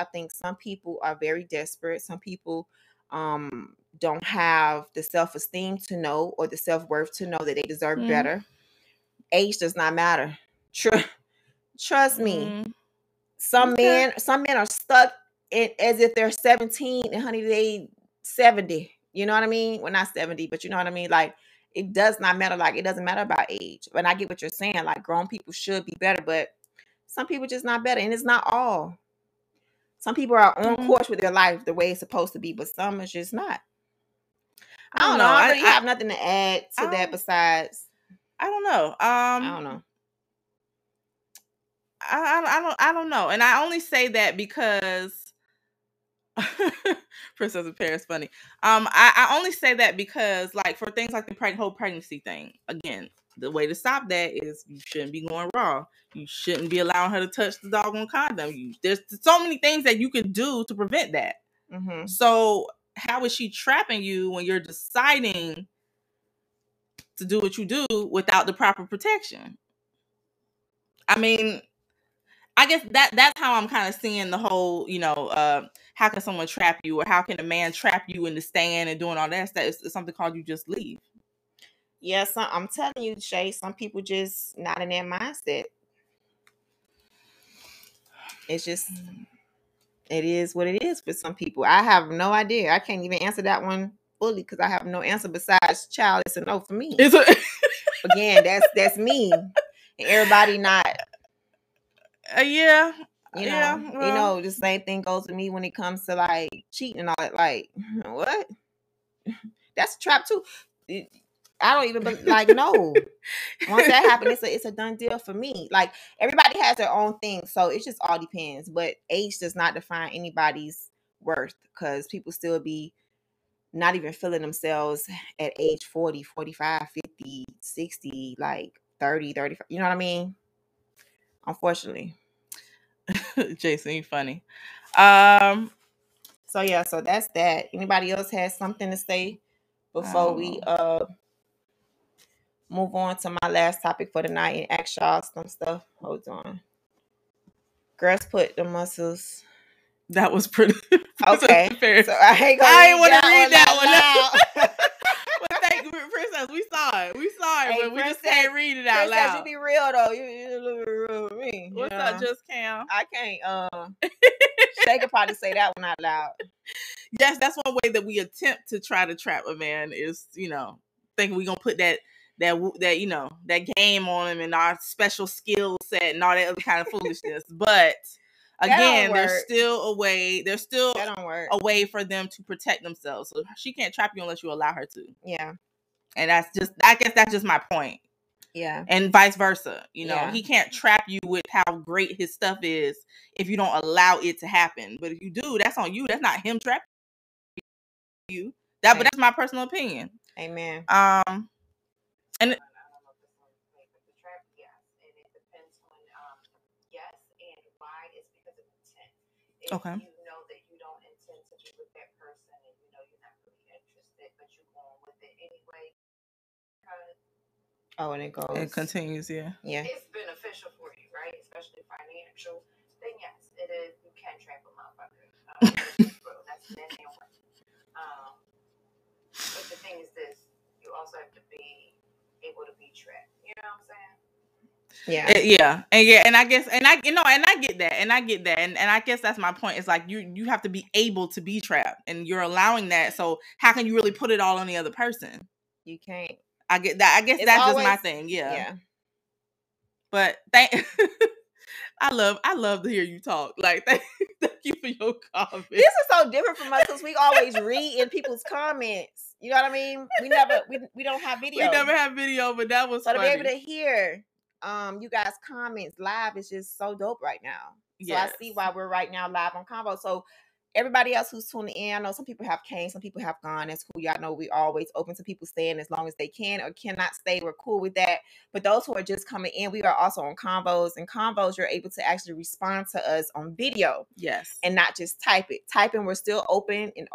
some people are very desperate. Some people don't have the self-esteem to know or the self-worth to know that they deserve better. Age does not matter. Trust me. Some men are stuck in as if they're 17 and honey, they 70. You know what I mean? Well, not 70, but you know what I mean? Like, it does not matter. Like, it doesn't matter about age. But I get what you're saying. Like, grown people should be better, but some people just not better. And it's not all. Some people are on course with their life the way it's supposed to be, but some is just not. I don't know. I really have nothing to add to that besides... I don't know. I don't know. And I only say that because Princess of Paris funny. I only say that because like for things like the whole pregnancy thing, again, the way to stop that is you shouldn't be going raw. You shouldn't be allowing her to touch the doggone condom. There's so many things that you can do to prevent that. Mm-hmm. So how is she trapping you when you're deciding to do what you do without the proper protection? I mean, I guess that's how I'm kind of seeing the whole, how can someone trap you or how can a man trap you in the stand and doing all that stuff? It's something called you just leave. Yes, yeah, I'm telling you, Shay, some people just not in their mindset. It's just, it is what it is for some people. I have no idea. I can't even answer that one fully because I have no answer besides child. It's a no for me. Again, that's me. And everybody not. The same thing goes to me when it comes to like cheating and all that. Like, what? That's a trap too. I don't even like no. Once that happens, it's a done deal for me. Like everybody has their own thing, so it just all depends. But age does not define anybody's worth because people still be not even feeling themselves at age 40, 45, 50, 60, like 30, 35. You know what I mean? Unfortunately. Jason, you funny. So, yeah. So, that's that. Anybody else has something to say before we move on to my last topic for the night and ask y'all some stuff? Hold on. Girls put the muscles... That was pretty. Okay. So I ain't want to read that one. But thank you, Princess. We saw it, hey, but we just can't read it out loud. You be real though. You real with me. What's up, Just Cam? I can't. They could probably say that one out loud. Yes, that's one way that we attempt to try to trap a man is, thinking we gonna put that that game on him and our special skill set and all that other kind of foolishness, but. Again, there's still a way. There's still a way for them to protect themselves. So she can't trap you unless you allow her to. Yeah, and I guess that's just my point. Yeah, and vice versa. He can't trap you with how great his stuff is if you don't allow it to happen. But if you do, that's on you. That's not him trapping you. But that's my personal opinion. Amen. And okay. You know that you don't intend to be with that person, and you know you're not really interested, but you're going with it anyway. Oh, and it goes. It continues, yeah. Yeah. It's beneficial for you, right? Especially financial. Then yes, it is. You can trap a motherfucker. That's the end of it. But the thing is this: you also have to be able to be trapped. You know what I'm saying? Yeah. And I guess that's my point. It's like you have to be able to be trapped, and you're allowing that. So how can you really put it all on the other person? You can't. I get that. I guess it's that's always, just my thing. Yeah. But I love to hear you talk. Like thank you for your comments. This is so different from us because we always read in people's comments. You know what I mean? We never have video, but that was so funny. To be able to hear. You guys' comments live is just so dope right now. Yes. So I see why we're right now live on Convo. So everybody else who's tuning in, I know some people have came, some people have gone. That's cool. Y'all know we always open to people staying as long as they can or cannot stay. We're cool with that. But those who are just coming in, we are also on Convoz. And Convoz, you're able to actually respond to us on video. Yes. And not just type it. Typing, we're still open and,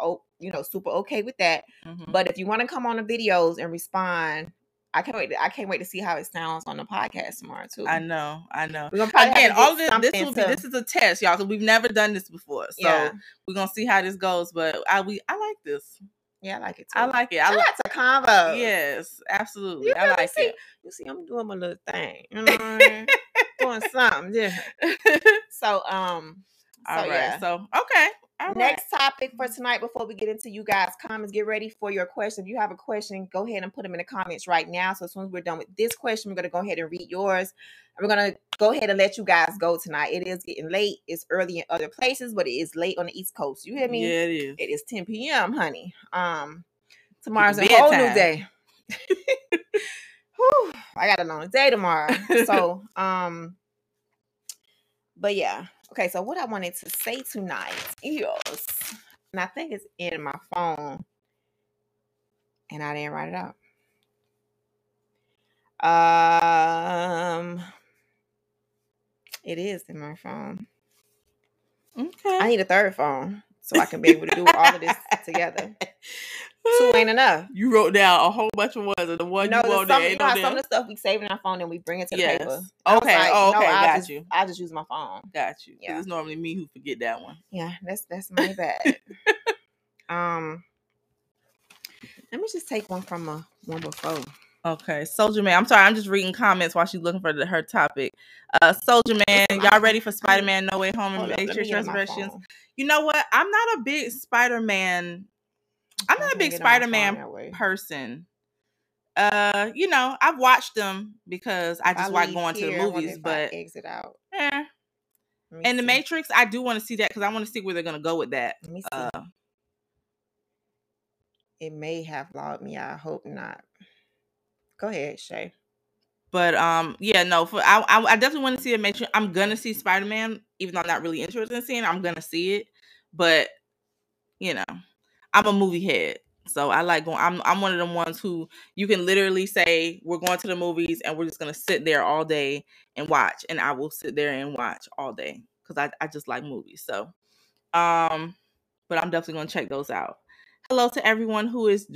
super okay with that. Mm-hmm. But if you want to come on the videos and respond, I can't wait to see how it sounds on the podcast tomorrow too. I know. We're gonna probably again, all this is a test, y'all, because we've never done this before. So we're gonna see how this goes. But I like this. Yeah, I like it too. I like it. That's a combo. Yes, absolutely. You really I like it. You see, I'm doing my little thing. You know what I mean? Doing something different. So, okay. All next right. Topic for tonight, before we get into you guys' comments, get ready for your question. If you have a question, go ahead and put them in the comments right now. So as soon as we're done with this question, we're going to go ahead and read yours. We're going to go ahead and let you guys go tonight. It is getting late. It's early in other places, but it is late on the East Coast. You hear me? Yeah, it is. It is 10 p.m., honey. Tomorrow's a whole new day. Whew, I got a long day tomorrow. So, but yeah. Okay, so what I wanted to say tonight is, and I think it's in my phone, and I didn't write it up. It is in my phone. Okay. I need a third phone so I can be able to do all of this together. Two ain't enough. You wrote down a whole bunch of words, and the one you wrote down. Some of the stuff we save in our phone and we bring it to the paper. Okay. Like, I just use my phone. Got you. Yeah. It's normally me who forget that one. Yeah, that's my bad. Let me just take one from one before. Okay, Soldier Man. I'm sorry, I'm just reading comments while she's looking for her topic. Soldier Man, y'all ready for Spider-Man No Way Home and Matrix Resurrections? You know what? I'm not a big Spider-Man person. I've watched them because I just like going to the movies, but exit out. Eh. And The Matrix, I do want to see that because I want to see where they're going to go with that. Let me see. It may have logged me. I hope not. Go ahead, Shay. But I definitely want to see The Matrix. I'm going to see Spider-Man, even though I'm not really interested in seeing it. I'm going to see it. But, I'm a movie head, so I like going. I'm one of them ones who you can literally say we're going to the movies and we're just gonna sit there all day and watch, and I will sit there and watch all day because I just like movies. So, but I'm definitely gonna check those out. Hello to everyone who is,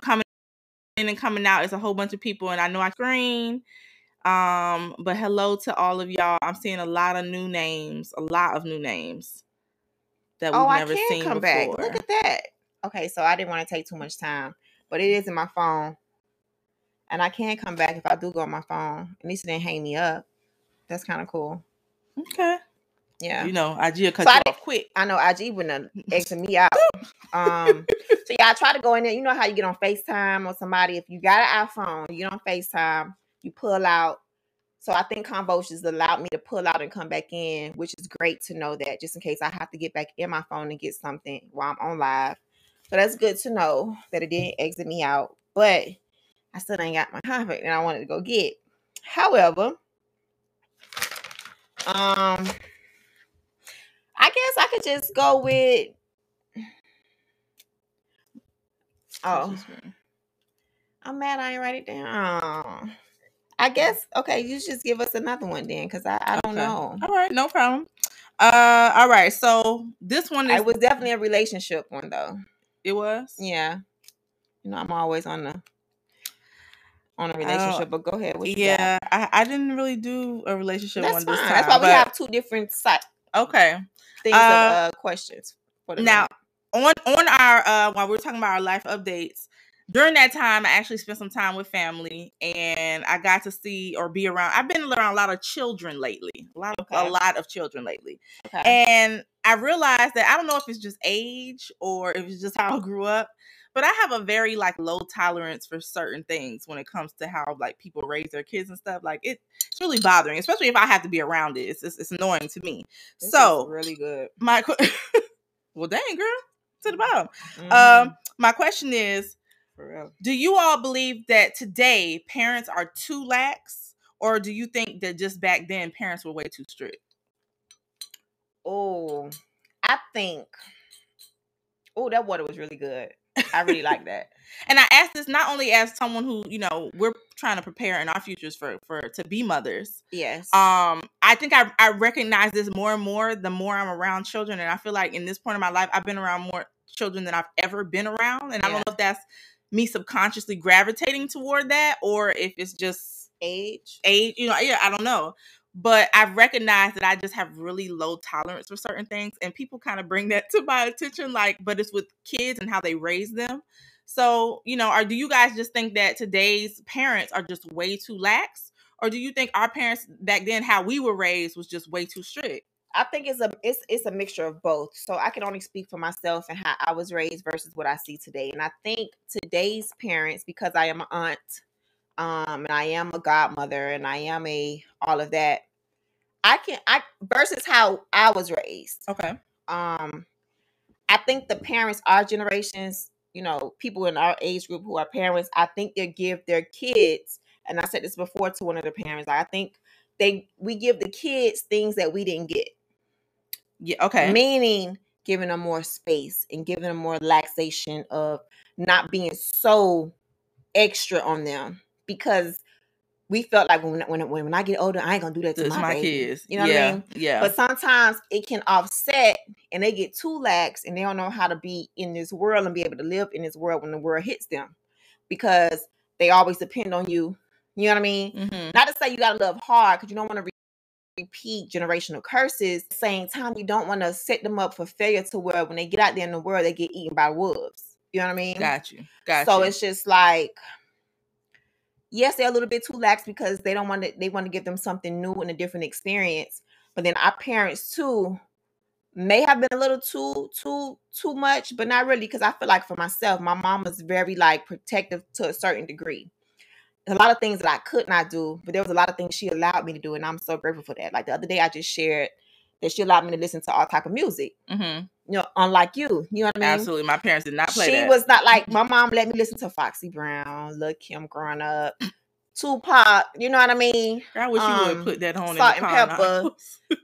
coming in and coming out. It's a whole bunch of people, and I know I screen. But hello to all of y'all. I'm seeing a lot of new names. That we've never seen before. Back. Look at that. Okay, so I didn't want to take too much time, but it is in my phone, and I can come back if I do go on my phone. At least it didn't hang me up. That's kind of cool. Okay. Yeah. IG will cut you off quick. I know IG wouldn't have exited me out. So yeah, I try to go in there. You know how you get on FaceTime or somebody. If you got an iPhone, you get on FaceTime. You pull out. So I think Convoz just allowed me to pull out and come back in, which is great to know that just in case I have to get back in my phone and get something while I'm on live. So that's good to know that it didn't exit me out, but I still ain't got my topic that I wanted to go get. However, I guess I could just go with, I'm mad I ain't write it down. I guess, okay, you just give us another one then, because I don't know. All right, no problem. All right, so this one is... It was definitely a relationship one, though. It was? Yeah. You know, I'm always on the... on a relationship, but go ahead. Yeah, I didn't really do a relationship one this time. That's why we have two different sites. Okay. Things of questions. For the now, on our, while we're talking about our life updates, during that time, I actually spent some time with family, and I got to see or be around. I've been around a lot of children lately, a lot of children lately. Okay. And I realized that I don't know if it's just age or if it's just how I grew up, but I have a very like low tolerance for certain things when it comes to how like people raise their kids and stuff. Like it's really bothering, especially if I have to be around it. It's annoying to me. This so is really good. My well, dang girl, to the bottom. Mm. My question is, for real, do you all believe that today parents are too lax, or do you think that just back then parents were way too strict? Oh, I think. Oh, that water was really good. I really like that. And I ask this not only as someone who, you know, we're trying to prepare in our futures to be mothers. Yes. I think I recognize this more and more the more I'm around children. And I feel like in this point of my life, I've been around more children than I've ever been around. And I don't know if that's me subconsciously gravitating toward that or if it's just age, you know, yeah, I don't know. But I've recognized that I just have really low tolerance for certain things. And people kind of bring that to my attention, like, but it's with kids and how they raise them. So, you know, do you guys just think that today's parents are just way too lax? Or do you think our parents back then, how we were raised, was just way too strict? I think it's a mixture of both. So I can only speak for myself and how I was raised versus what I see today. And I think today's parents, because I am an aunt, and I am a godmother and I am all of that. I versus how I was raised. Okay. I think the parents, our generations, you know, people in our age group who are parents, I think they give their kids, and I said this before to one of the parents, I think we give the kids things that we didn't get. Yeah. Okay. Meaning giving them more space and giving them more relaxation of not being so extra on them. Because we felt like when I get older, I ain't gonna do that to my kids. You know what I mean? Yeah. But sometimes it can offset, and they get too lax, and they don't know how to be in this world and be able to live in this world when the world hits them, because they always depend on you. You know what I mean? Mm-hmm. Not to say you gotta love hard, because you don't want to repeat generational curses. At the same time, you don't want to set them up for failure to where when they get out there in the world, they get eaten by wolves. You know what I mean? Got you. So it's just like. Yes, they're a little bit too lax because they don't want to. They want to give them something new and a different experience. But then our parents too may have been a little too much, but not really. Because I feel like for myself, my mom was very like protective to a certain degree. A lot of things that I could not do, but there was a lot of things she allowed me to do, and I'm so grateful for that. Like the other day, I just shared that she allowed me to listen to all type of music. Mm-hmm. You know, unlike you. You know what I mean? Absolutely. My parents did not play that. She was not like, my mom let me listen to Foxy Brown, Lil' Kim growing up, Tupac, you know what I mean? I wish you would put that on Salt in the and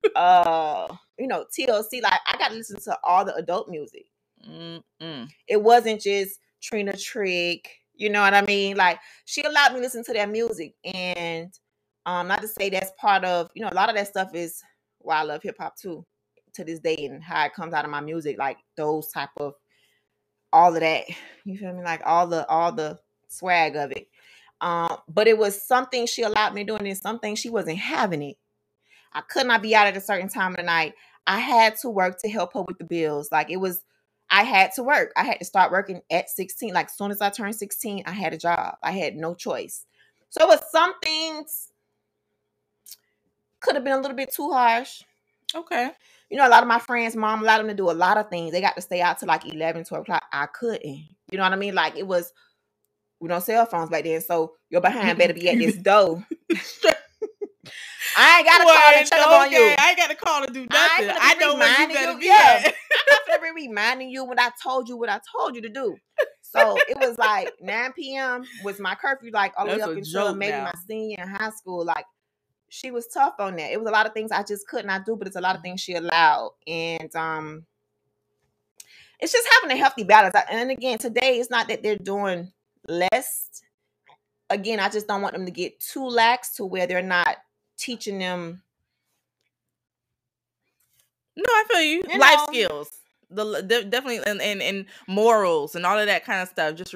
Pepper. You know, TLC. Like, I got to listen to all the adult music. Mm-mm. It wasn't just Trina Trick, you know what I mean? Like, she allowed me to listen to that music. And not to say that's part of, you know, a lot of that stuff is why I love hip-hop too. To this day, and how it comes out of my music, like those type of all of that, you feel me? Like all the swag of it. But it was something she allowed me doing, and something she wasn't having it. I could not be out at a certain time of the night. I had to work to help her with the bills. Like it was, I had to work. I had to start working at 16. Like as soon as I turned 16, I had a job. I had no choice. So it was some things could have been a little bit too harsh. Okay. You know, a lot of my friends' mom allowed them to do a lot of things. They got to stay out till like 11, 12 o'clock. I couldn't. You know what I mean? Like it was, we don't cell phones back then, so your behind better be at this dough. I ain't got to call and check up on you. I ain't got to call and do nothing. I know where you better be at. I'm not going to be reminding you when I told you what I told you to do. So it was like 9 p.m. was my curfew, like all the way up until maybe my senior in high school. Like, she was tough on that. It was a lot of things I just could not do, but it's a lot of things she allowed. And it's just having a healthy balance. And again, today, it's not that they're doing less. again, I just don't want them to get too lax to where they're not teaching them. No, I feel you. You life know. Skills. The definitely and morals and all of that kind of stuff. Just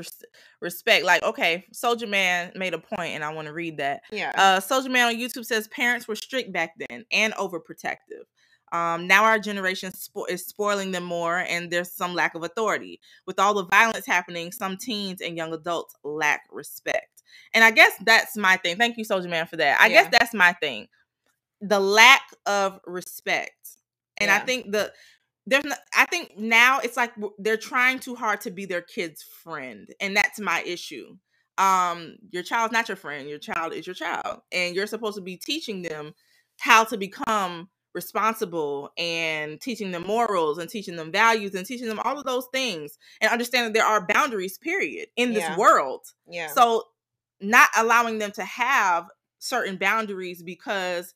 respect. Like, okay, Soldier Man made a point, and I want to read that. Yeah. Soldier Man on YouTube says parents were strict back then and overprotective. Now our generation is spoiling them more, and there's some lack of authority. With all the violence happening, some teens and young adults lack respect. And I guess that's my thing. Thank you, Soldier Man, for that. I guess that's my thing. The lack of respect. And I think I think now it's like they're trying too hard to be their kid's friend. And that's my issue. Your child's not your friend. Your child is your child. And you're supposed to be teaching them how to become responsible and teaching them morals and teaching them values and teaching them all of those things and understand that there are boundaries, period, in this world. Yeah. So not allowing them to have certain boundaries because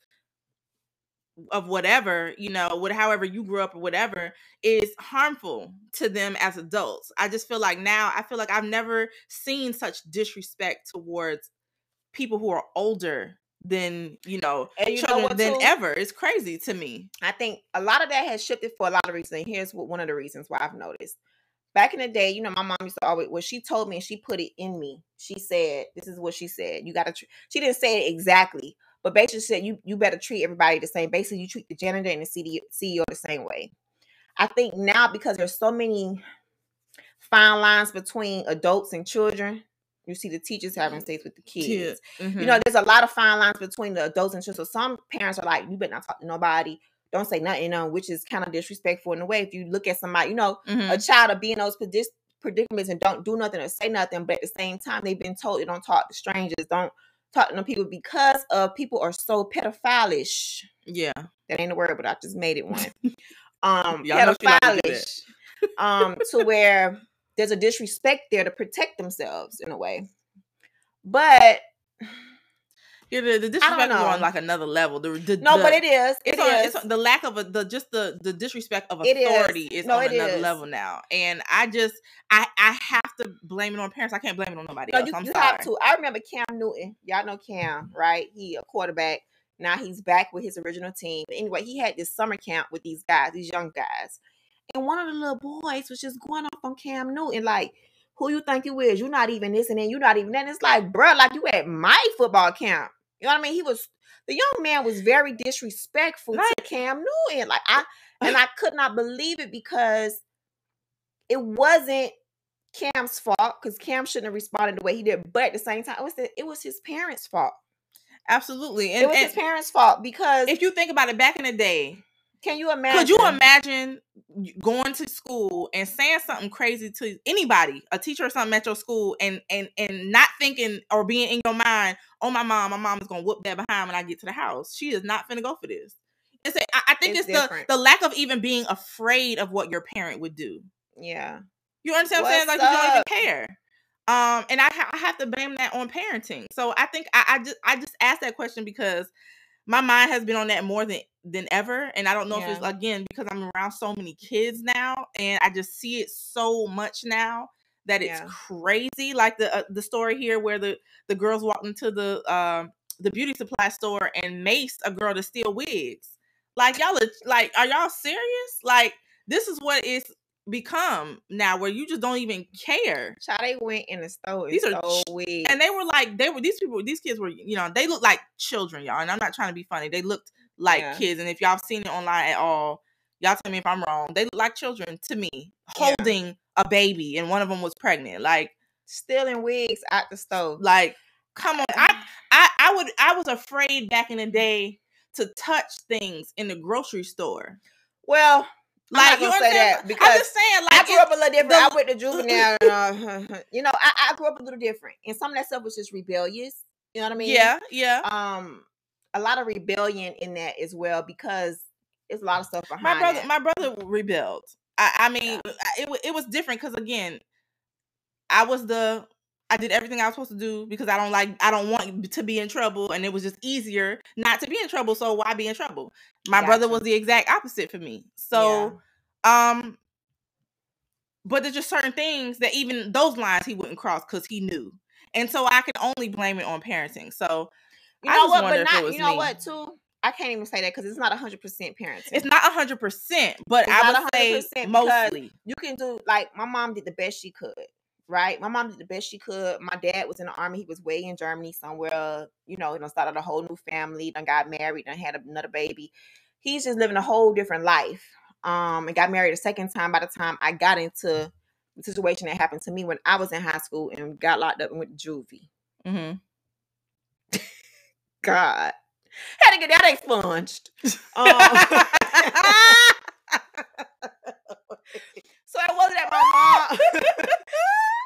of whatever, you know, however you grew up or whatever is harmful to them as adults. I just feel like now I feel like I've never seen such disrespect towards people who are older than, you know, you children know than too? Ever. It's crazy to me. I think a lot of that has shifted for a lot of reasons. And here's one of the reasons why I've noticed. Back in the day, you know, my mom used to always, well, she told me and she put it in me. She said, this is what she said. You got to, she didn't say it exactly, but basically said, you better treat everybody the same. Basically, you treat the janitor and the CEO the same way. I think now because there's so many fine lines between adults and children, you see the teachers having sex with the kids. Yeah. Mm-hmm. You know, there's a lot of fine lines between the adults and children. So some parents are like, you better not talk to nobody. Don't say nothing, you know, which is kind of disrespectful in a way. If you look at somebody, you know, a child will be in those predicaments and don't do nothing or say nothing. But at the same time, they've been told they don't talk to strangers. Don't talk to no people because people are so pedophilish. Yeah. That ain't a word, but I just made it one. Pedophilish. To where there's a disrespect there to protect themselves in a way. But yeah, the disrespect is on like another level. But it is. The lack of the disrespect of authority is on another level now. And I have to blame it on parents. I can't blame it on nobody else. I'm sorry. You have to. I remember Cam Newton. Y'all know Cam, right? He a quarterback. Now he's back with his original team. But anyway, he had this summer camp with these guys, these young guys. And one of the little boys was just going off on Cam Newton, like, who you think you is? You're not even this and then you're not even that. And it's like, bro, like you at my football camp. You know what I mean? The young man was very disrespectful to Cam Newton. Like I could not believe it because it wasn't Cam's fault because Cam shouldn't have responded the way he did. But at the same time, it was his parents' fault. Absolutely. And it was his parents' fault because if you think about it back in the day, can you imagine? Could you imagine going to school and saying something crazy to anybody, a teacher or something at your school, and not thinking or being in your mind, oh, my mom is going to whoop that behind when I get to the house. She is not finna go for this. I think it's the lack of even being afraid of what your parent would do. Yeah. You understand what I'm saying? Like, you don't even care. And I have to blame that on parenting. So I think I just asked that question because my mind has been on that more than ever. And I don't know if it's, again, because I'm around so many kids now and I just see it so much now that it's crazy. Like the story here where the girls walked into the beauty supply store and maced a girl to steal wigs. Like, y'all are, like, are y'all serious? Like, this is what it's become now where you just don't even care. Child, they went in the store and stole wigs. And they were like, these kids were, you know, they looked like children, y'all. And I'm not trying to be funny. They looked like kids. And if y'all seen it online at all, y'all tell me if I'm wrong. They look like children to me, holding a baby. And one of them was pregnant, like stealing wigs out the store. Like, come on. I was afraid back in the day to touch things in the grocery store. Well, like, you say that because I'm just saying, like, I grew up a little different. I went to juvenile, and, you know, I grew up a little different, and some of that stuff was just rebellious. You know what I mean? Yeah, yeah. A lot of rebellion in that as well because there's a lot of stuff behind. My brother rebelled. It was different because again, I did everything I was supposed to do because I don't want to be in trouble, and it was just easier not to be in trouble. So why be in trouble? My brother was the exact opposite for me. So, but there's just certain things that even those lines he wouldn't cross because he knew. And so I can only blame it on parenting. So you know what, but not, you know what too? I can't even say that because it's not 100% parenting. It's not 100%, but I would say mostly. You can do, like, my mom did the best she could, right? My mom did the best she could. My dad was in the army. He was way in Germany somewhere, you know, started a whole new family, done got married, done had another baby. He's just living a whole different life. And got married a second time by the time I got into the situation that happened to me when I was in high school and got locked up and went to juvie. Mm-hmm. God. Had to get that expunged. So it wasn't that my mom.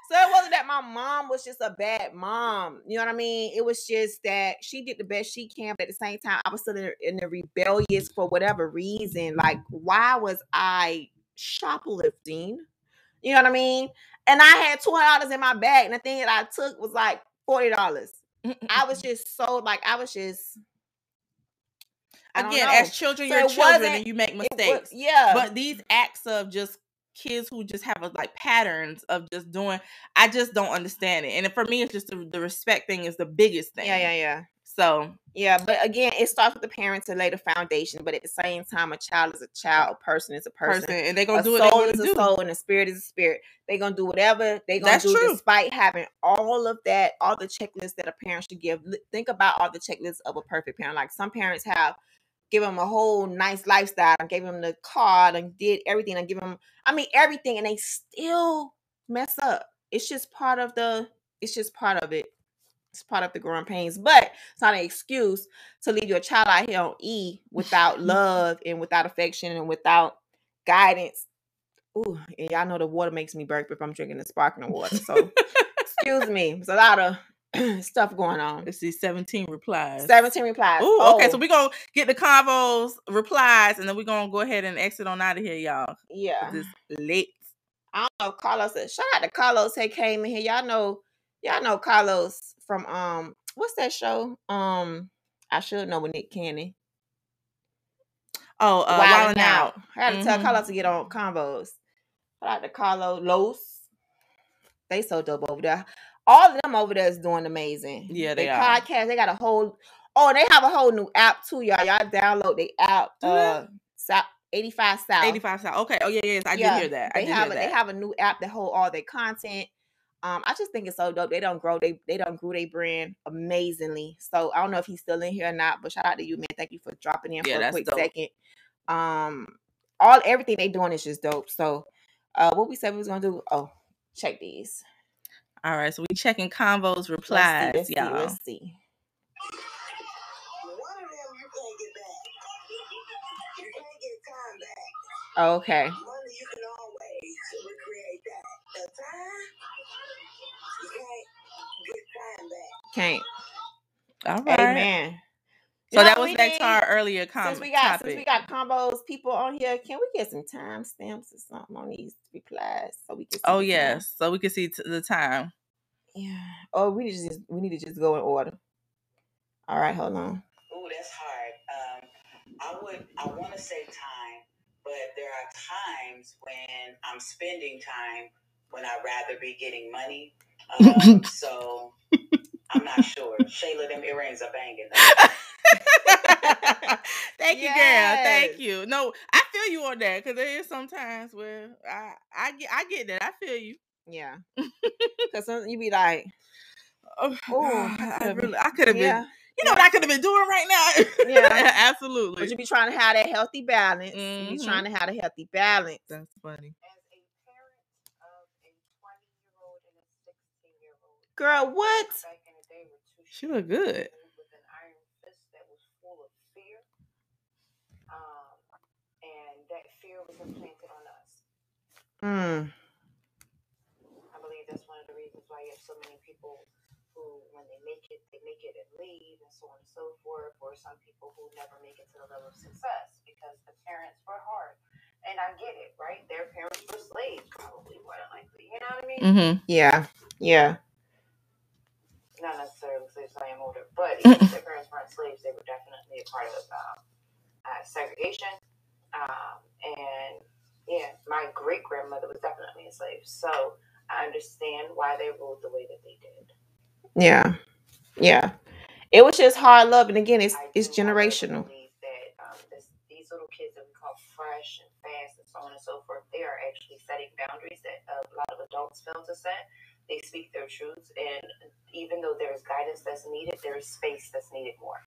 So it wasn't that my mom was just a bad mom. You know what I mean? It was just that she did the best she can, but at the same time, I was still in the rebellious for whatever reason. Like, why was I shoplifting? You know what I mean? And I had $200 in my bag, and the thing that I took was like $40. I was just so like Again, as children, so you're children and you make mistakes. Yeah. But these acts of just kids who just have a, like, patterns of just doing, I just don't understand it. And for me, it's just the respect thing is the biggest thing. Yeah. So, yeah. But again, it starts with the parents to lay the foundation. But at the same time, a child is a child. A person is a person. And they're going to do what they want to do. A soul is a soul and a spirit is a spirit. They're going to do whatever they're going to do despite having all of that, all the checklists that a parent should give. Think about all the checklists of a perfect parent. Like, some parents have give them a whole nice lifestyle. I gave them the car and did everything. I give them, I mean, everything, and they still mess up. It's just part of it. It's part of the growing pains, but it's not an excuse to leave your child out here on E without love and without affection and without guidance. Ooh, and y'all know the water makes me burp if I'm drinking the sparkling water. So excuse me. There's a lot of stuff going on. Let's see, 17 replies. Ooh, okay, so we're going to get the Convoz replies, and then we're going to go ahead and exit on out of here, y'all. Yeah. This late. I don't know if Carlos said, shout out to Carlos that came in here. Y'all know Carlos from, what's that show? I should know with Nick Cannon. Oh, Wildin' Out. I had to tell Carlos to get on Convoz. Shout out to Carlos, Los. They so dope over there. All of them over there is doing amazing. Yeah, they are. Podcast. They got a whole. Oh, they have a whole new app too, y'all. Y'all download the app. 85 South. 85 South. Okay. Oh yeah, yes. I did hear that. They have a new app that hold all their content. I just think it's so dope. They done grew their brand amazingly. So I don't know if he's still in here or not, but shout out to you, man. Thank you for dropping in for a quick second. Everything they doing is just dope. So, what we said we was gonna do? Oh, check these. All right, so we checking Convoz replies, y'all. Let's see. One of them you can't get back. You can't get time back. Okay. Money you can always recreate that. The time, you can't get time back. Can't. All right. Amen. So that was back to our earlier convo. Since we got Convoz people on here, can we get some time stamps or something on these replies so we can see? Oh yes, so we can see the time. Yeah. Oh, we need to just go in order. All right, hold on. Oh, that's hard. I want to say time, but there are times when I'm spending time when I'd rather be getting money. So I'm not sure. Shayla, them earrings are banging. Thank you, girl. No, I feel you on that because there is sometimes where I get that. I feel you. Yeah, because you be like, oh, I could have been. You know what I could have been doing right now? Yeah, absolutely. But you be trying to have that healthy balance. Mm-hmm. You be trying to have a healthy balance. That's funny. As a parent of a 20-year-old and a 16-year-old, girl, what? Back in the day, she look good. Was implanted on us. I believe that's one of the reasons why you have so many people who, when they make it and leave, and so on and so forth, or some people who never make it to the level of success because the parents were hard. And I get it, right? Their parents were slaves, probably, more than likely. You know what I mean? Mm-hmm. Yeah. Not necessarily slaves, I am older, but even if their parents weren't slaves, they were definitely a part of segregation. And yeah, my great grandmother was definitely a slave, so I understand why they ruled the way that they did. Yeah. Yeah. It was just hard love. And again, it's generational. That these little kids that we call fresh and fast and so on and so forth, they are actually setting boundaries that a lot of adults fail to set. They speak their truths, and even though there's guidance that's needed, there's space that's needed more.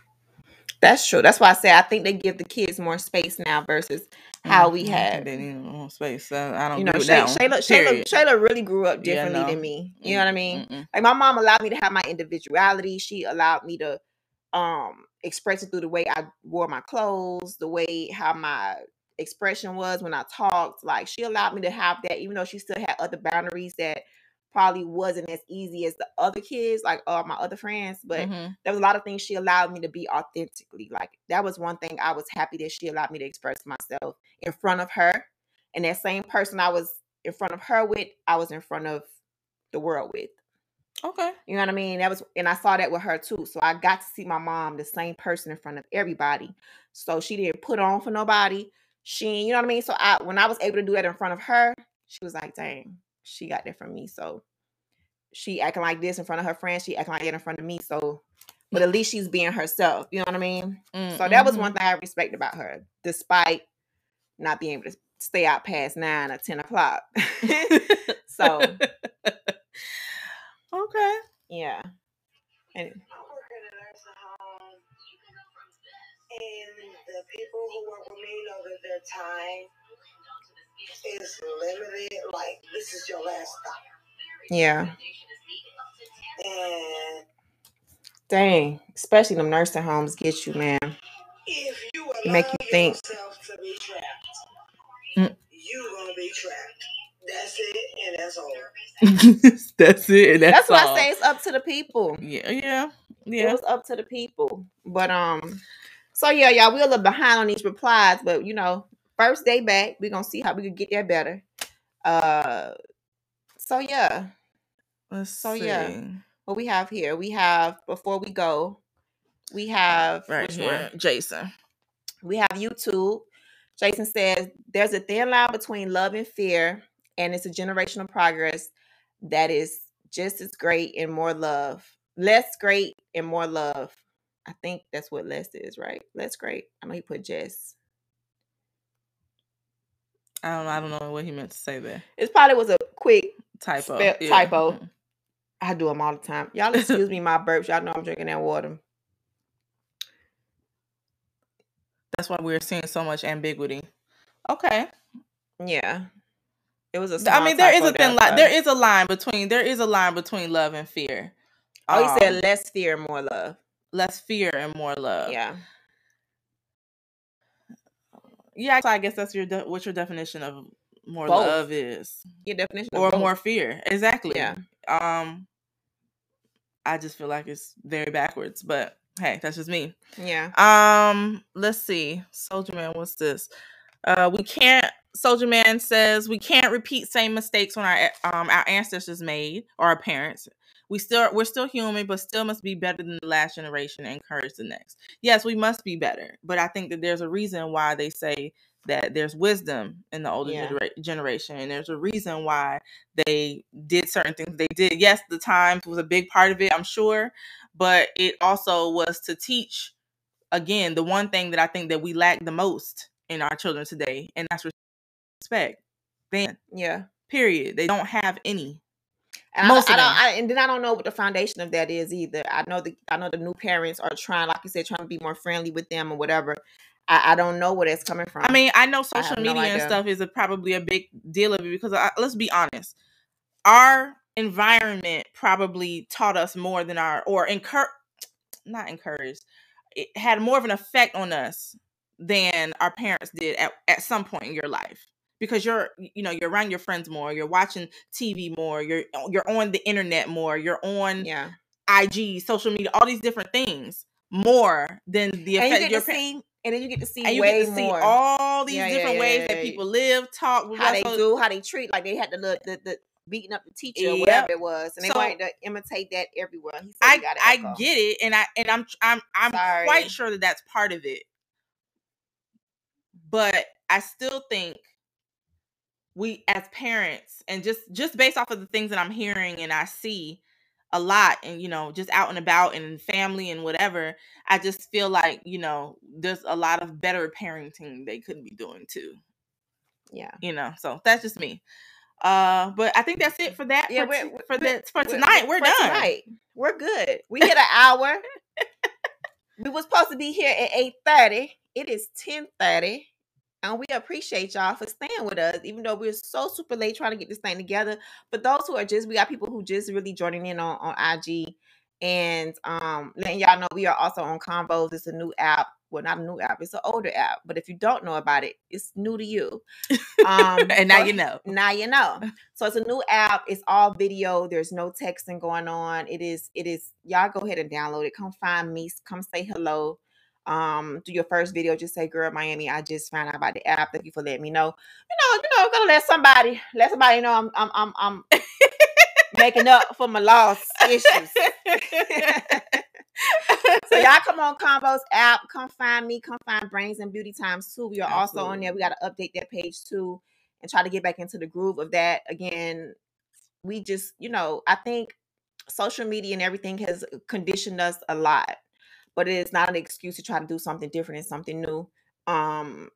That's true. That's why I say I think they give the kids more space now versus how we had. They need more space. So I don't know. Shayla really grew up differently than me. You know what I mean? Like my mom allowed me to have my individuality. She allowed me to express it through the way I wore my clothes, the way how my expression was when I talked. Like she allowed me to have that, even though she still had other boundaries that probably wasn't as easy as the other kids, like all my other friends, but there was a lot of things she allowed me to be authentically. Like that was one thing I was happy that she allowed me to express myself in front of her. And that same person I was in front of her with, I was in front of the world with. Okay. You know what I mean? That was, and I saw that with her too. So I got to see my mom, the same person in front of everybody. So she didn't put on for nobody. She, you know what I mean? So when I was able to do that in front of her, she was like, dang, she got that from me. So she acting like this in front of her friends. She acting like that in front of me. So, but at least she's being herself. You know what I mean? So that was one thing I respect about her, despite not being able to stay out past 9 or 10 o'clock. So. Okay. Yeah. And I work in a nursing home, and the people who work with me know that their time is limited. Like, this is your last stop. Yeah. And dang, especially them nursing homes get you, man. If you allow make you think yourself to be trapped, you gonna be trapped. That's it, and that's all. That's it, and that's all. That's why I say it's up to the people. Yeah. It was up to the people, but so yeah, y'all, we're a little behind on these replies, but you know. First day back, we're gonna see how we can get that better. So yeah. What we have here, we have before we go, we have right here, Jason. We have YouTube. Jason says there's a thin line between love and fear, and it's a generational progress that is just as great and more love, less great and more love. I think that's what less is, right? Less great. I know he put Jess. I don't know what he meant to say there. It probably was a quick typo. Typo. I do them all the time. Y'all excuse me, my burps. Y'all know I'm drinking that water. That's why we're seeing so much ambiguity. Okay. Yeah. It was a. I mean, there is a thin line. There is a line between love and fear. Oh, he said less fear and more love. Less fear and more love. Yeah. Yeah, so I guess that's your what your definition of more both. Love is. Your definition of or both. More fear, exactly. Yeah. I just feel like it's very backwards, but hey, that's just me. Yeah. Let's see, Soldier Man, what's this? Soldier Man says we can't repeat same mistakes when our ancestors made or our parents. We're still human, but still must be better than the last generation and encourage the next. Yes, we must be better, but I think that there's a reason why they say that there's wisdom in the older generation, and there's a reason why they did certain things they did. Yes, the times was a big part of it, I'm sure, but it also was to teach, again, the one thing that I think that we lack the most in our children today, and that's respect. Then, yeah, period. They don't have any. And I don't know what the foundation of that is either. I know the new parents are trying, like you said, trying to be more friendly with them or whatever. I don't know where that's coming from. I mean, I know social media and stuff is probably a big deal of it because let's be honest, our environment probably taught us more than it had more of an effect on us than our parents did at some point in your life. Because you're around your friends more, you're watching TV more, you're on the internet more, you're on IG, social media, all these different things more than the effect you get to see all these different ways that people live, talk, how they do, how they treat, like they had to look the beating up the teacher or whatever it was, and they wanted to imitate that everywhere. He said I get it, and I'm quite sure that that's part of it, but I still think. We as parents, and just based off of the things that I'm hearing and I see, a lot and, you know, just out and about and family and whatever, I just feel like, you know, there's a lot of better parenting they could be doing too. Yeah. You know, so that's just me. But I think that's it for that. Yeah, for tonight. We're done. Tonight. We're good. We hit an hour. We were supposed to be here at 8:30. It is 10:30. And we appreciate y'all for staying with us, even though we're so super late trying to get this thing together. But those who are just, we got people who just really joining in on IG and letting y'all know we are also on Convoz. It's a new app. Well, not a new app. It's an older app. But if you don't know about it, it's new to you. And now you know. Now you know. So it's a new app. It's all video. There's no texting going on. It is. Y'all go ahead and download it. Come find me. Come say hello. Do your first video, just say, girl, Miami, I just found out about the app. Thank you for letting me know. You know, I'm gonna let somebody know I'm making up for my lost issues. So y'all come on Combos app, come find me, come find Brains and Beauty Times Two. We are Absolutely. Also on there. We gotta update that page too and try to get back into the groove of that. Again, we just, you know, I think social media and everything has conditioned us a lot. But it is not an excuse to try to do something different and something new, and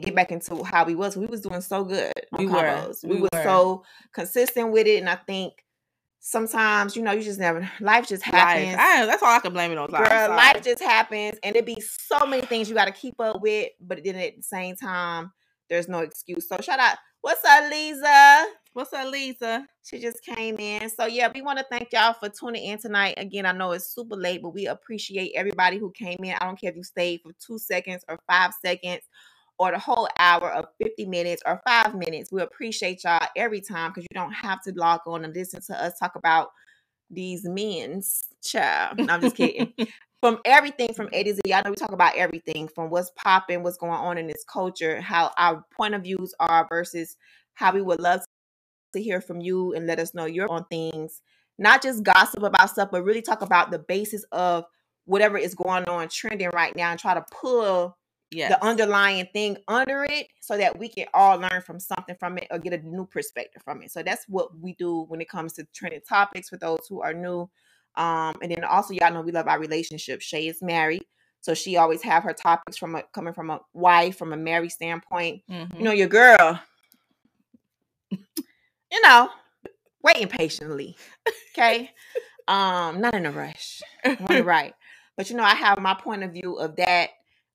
get back into how we was. We was doing so good. We were so consistent with it, and I think sometimes, you know, you just never. Life just happens. That's all I can blame it on. Girl, life just happens, and it be so many things you got to keep up with. But then at the same time, there's no excuse. So shout out. What's up, Lisa? What's up, Lisa? She just came in. So, yeah, we want to thank y'all for tuning in tonight. Again, I know it's super late, but we appreciate everybody who came in. I don't care if you stayed for 2 seconds or 5 seconds or the whole hour of 50 minutes or 5 minutes. We appreciate y'all every time because you don't have to log on and listen to us talk about these men's child. No, I'm just kidding. From everything from A to Z, I know we talk about everything from what's popping, what's going on in this culture, how our point of views are versus how we would love to hear from you and let us know your own things, not just gossip about stuff, but really talk about the basis of whatever is going on trending right now and try to pull the underlying thing under it so that we can all learn from something from it or get a new perspective from it. So that's what we do when it comes to trending topics for those who are new. And then also, y'all know we love our relationship. Shay is married. So she always have her topics coming from a wife, from a married standpoint. Mm-hmm. You know, your girl, you know, waiting patiently. Okay. Not in a rush. Right. But, you know, I have my point of view of that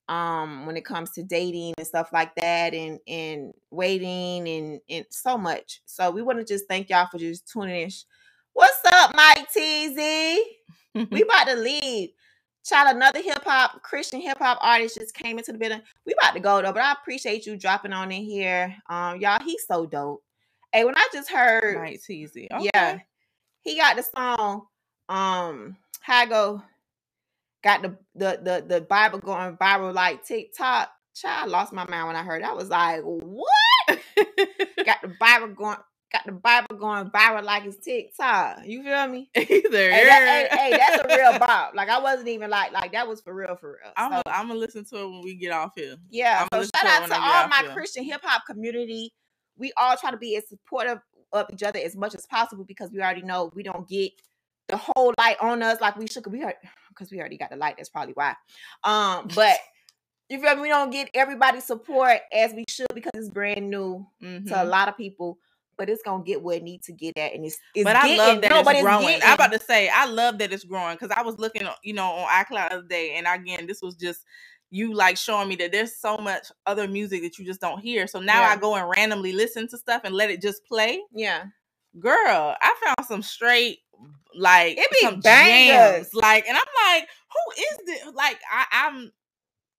when it comes to dating and stuff like that and waiting and so much. So we want to just thank y'all for just tuning in. What's up, Mike Teezy? We about to leave. Child, another Christian hip hop artist just came into the building. We about to go though, but I appreciate you dropping on in here. Y'all, he's so dope. Hey, when I just heard Mike Teezy, okay. Yeah, he got the song. How I go? Got the Bible going viral like TikTok. Child, lost my mind when I heard it. I was like, what? Got the Bible going viral like it's TikTok. You feel me? Either. Hey, that's a real bop. Like, I wasn't even like that was for real. I'm going to listen to it when we get off here. Yeah. So shout out to all my Christian hip hop community. We all try to be as supportive of each other as much as possible because we already know we don't get the whole light on us like we should. Because we already got the light. That's probably why. But... you feel me? We don't get everybody's support as we should because it's brand new to a lot of people. But it's gonna get where it needs to get at, and I love that it's growing. I'm about to say, I love that it's growing because I was looking, you know, on iCloud the other day, and again, this was just you like showing me that there's so much other music that you just don't hear. So now I go and randomly listen to stuff and let it just play. Yeah, girl, I found some straight like it be some bangers, jams, like, and I'm like, who is this? Like, I'm.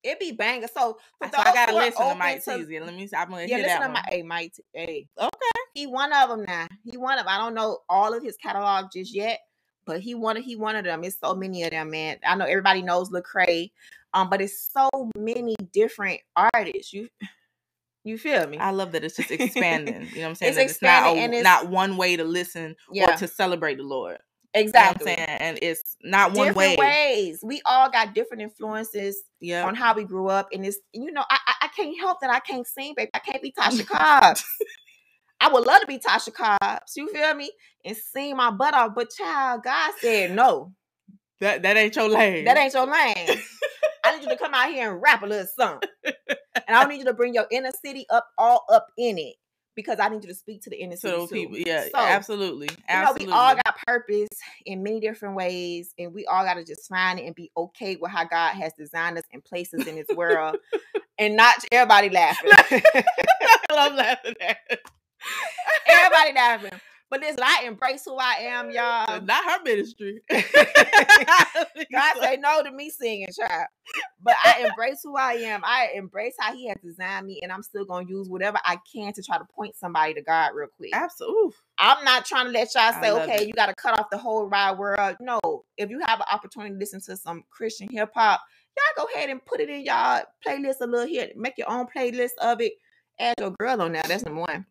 It be banger. So, I gotta listen to Mike Teezy. Let me see. I'm gonna hear that one. Hey, Mike. Hey. Okay. He one of them now. I don't know all of his catalog just yet, but he one of them. It's so many of them, man. I know everybody knows Lecrae, but it's so many different artists. You feel me? I love that it's just expanding. You know what I'm saying? It's not one way to listen or to celebrate the Lord. Exactly. You know what I'm saying? And it's not one way. Different ways. We all got different influences on how we grew up. And it's, you know, I can't help that I can't sing, baby. I can't be Tasha Cobbs. I would love to be Tasha Cobbs, you feel me, and sing my butt off. But child, God said no. That ain't your lane. That ain't your lane. I need you to come out here and rap a little something. And I don't need you to bring your inner city up, all up in it. Because I need you to speak to the inner city. So people, yeah, so, absolutely. Absolutely. You know, we all got purpose in many different ways. And we all got to just find it and be okay with how God has designed us and placed us in this world. And not everybody laughing. I love laughing at it. Everybody laughing. But listen, I embrace who I am, y'all. Not her ministry. God say no to me singing, child. But I embrace who I am. I embrace how he has designed me, and I'm still going to use whatever I can to try to point somebody to God real quick. Absolutely. I'm not trying to let y'all say, okay, you got to cut off the whole wide world. No. If you have an opportunity to listen to some Christian hip-hop, y'all go ahead and put it in y'all playlist a little here. Make your own playlist of it. Add your girl on now. That's number one.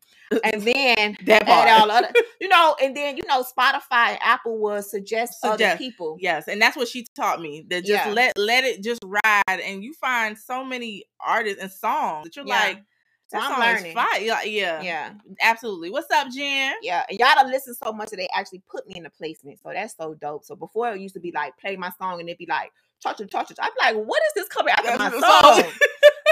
And then that add all other, you know, and then, you know, Spotify and Apple will suggest other people. Yes. And that's what she taught me. That just let it just ride. And you find so many artists and songs that you're like, that song is fire. Yeah. Absolutely. What's up, Jen? Yeah. And y'all done listen so much that they actually put me in the placement. So that's so dope. So before it used to be like, play my song and it'd be like, touch it. I'd be like, what is this coming out of my song?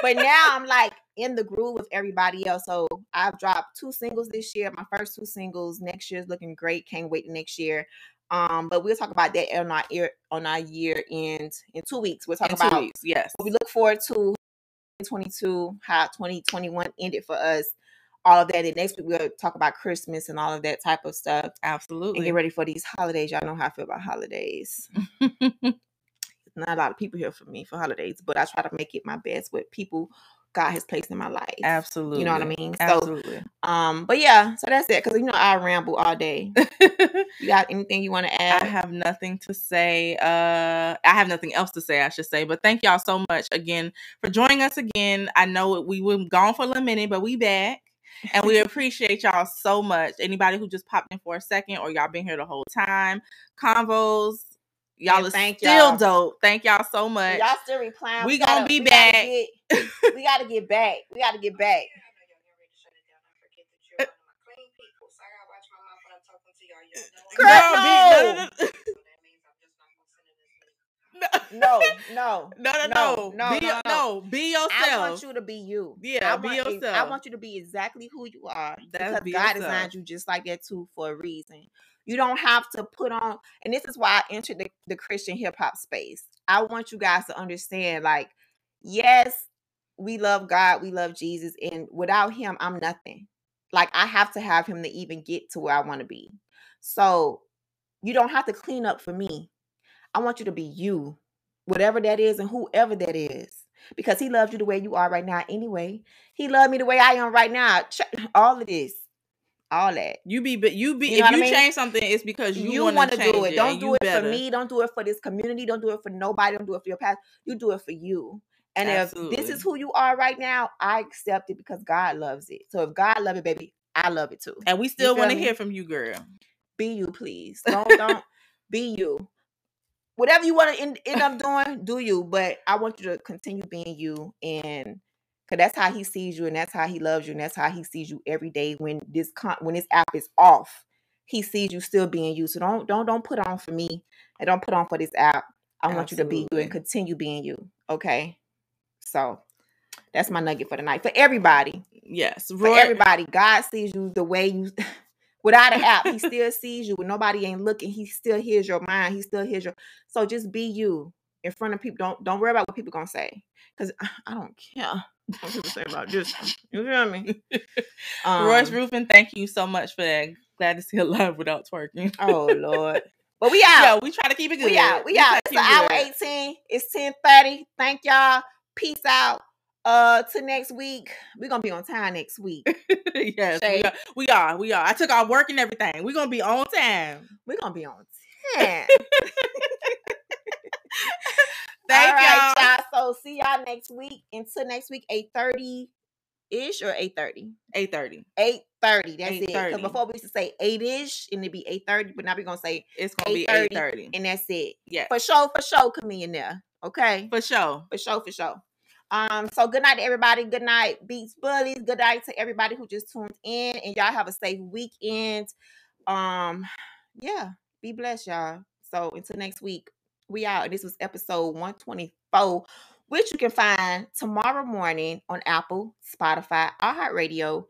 But now I'm like in the groove with everybody else. So I've dropped 2 singles this year. My first 2 singles. Next year's looking great. Can't wait next year. But we'll talk about that on our year end in 2 weeks. We'll talk about what we look forward to 2022, how 2021 ended for us, all of that. And next week we'll talk about Christmas and all of that type of stuff. Absolutely. And get ready for these holidays. Y'all know how I feel about holidays. Not a lot of people here for me for holidays, but I try to make it my best with people God has placed in my life. Absolutely. You know what I mean? Absolutely. So, but yeah, so that's it. Cause you know, I ramble all day. You got anything you want to add? I have nothing to say. I have nothing else to say, I should say, but thank y'all so much again for joining us again. I know we were gone for a little minute, but we back. And we appreciate y'all so much. Anybody who just popped in for a second or y'all been here the whole time, Convoz, y'all are still dope. Thank y'all so much. Y'all still replying. We going to be back. We got to get back. We got to get back. No. Be yourself. I want you to be you. Yeah, be yourself. I want you to be exactly who you are. Because God designed you just like that too for a reason. You don't have to put on, and this is why I entered the Christian hip hop space. I want you guys to understand, like, yes, we love God, we love Jesus, and without him, I'm nothing. Like, I have to have him to even get to where I want to be. So you don't have to clean up for me. I want you to be you, whatever that is and whoever that is, because he loves you the way you are right now anyway. He loved me the way I am right now. All of this. All that you be you know if you change something, it's because you want to do it. Don't do it for me. Don't do it for this community. Don't do it for nobody. Don't do it for your past. You do it for you. And Absolutely. If this is who you are right now, I accept it because God loves it. So if God loves it, baby, I love it too. And we still want to hear from you, girl. Be you, please. Don't be you. Whatever you want to end up doing, do you. But I want you to continue being you and. Because that's how he sees you and that's how he loves you and that's how he sees you every day when this app is off. He sees you still being you. So don't put on for me and don't put on for this app. I want you to be you and continue being you. Okay? So that's my nugget for tonight. For everybody. Yes. For everybody. God sees you the way you... Without an app, he still sees you. When nobody ain't looking, he still hears your mind. He still hears your... So just be you in front of people. Don't worry about what people gonna say. Because I don't care. What people say about this. You feel me? Royce Rufin, thank you so much for that. Glad to see a live without twerking. Oh Lord. But we out. Yo, we try to keep it good. We out. It's hour 18. It's 10:30. Thank y'all. Peace out. Till next week. We're gonna be on time next week. Yes, we are. I took our work and everything. We're gonna be on time. We're gonna be on time. Thank y'all. So see y'all next week. Until next week, 8:30-ish or 8:30? 8:30. 8:30. That's 8:30. It. Because before we used to say 8-ish and it'd be 8:30, but now we're going to say it's going to be 8:30. And that's it. Yeah. For sure, come in there. Okay? For sure. So good night to everybody. Good night, Beats Bullies. Good night to everybody who just tuned in, and y'all have a safe weekend. Yeah, be blessed, y'all. So until next week, we out. This was episode 124, which you can find tomorrow morning on Apple, Spotify, iHeartRadio.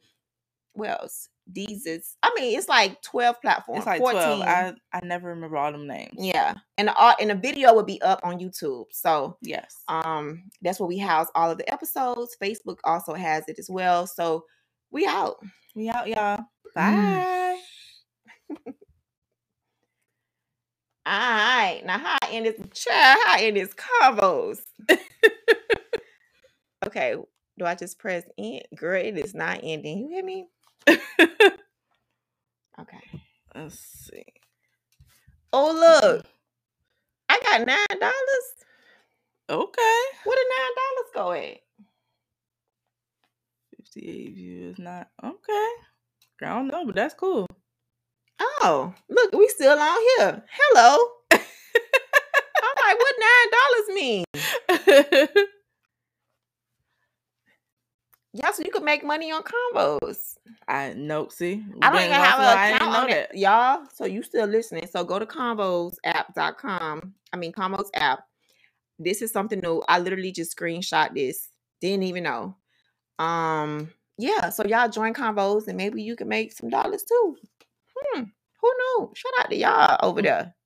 What else? Deezes. I mean, it's like 12 platforms. It's like 14. 12. I never remember all them names. Yeah. And the video will be up on YouTube. So yes. That's where we house all of the episodes. Facebook also has it as well. So we out. We out, y'all. Bye. All right. Now how I end this Convoz. Okay. Do I just press end? Girl, it is not ending. You hear me? Okay. Let's see. Oh, look. I got $9. Okay. Where did $9 go at? 58 views. Not okay. I don't know, but that's cool. Oh, look, we still on here. Hello. I'm like, what $9 mean? Yeah, so you could make money on Combos. I know. See, I don't even have an account on it, y'all. So you still listening? So go to combosapp.com. I mean, Combos app. This is something new. I literally just screenshot this. Didn't even know. Yeah. So y'all join Combos, and maybe you can make some dollars too. Who knew? Shout out to y'all over there.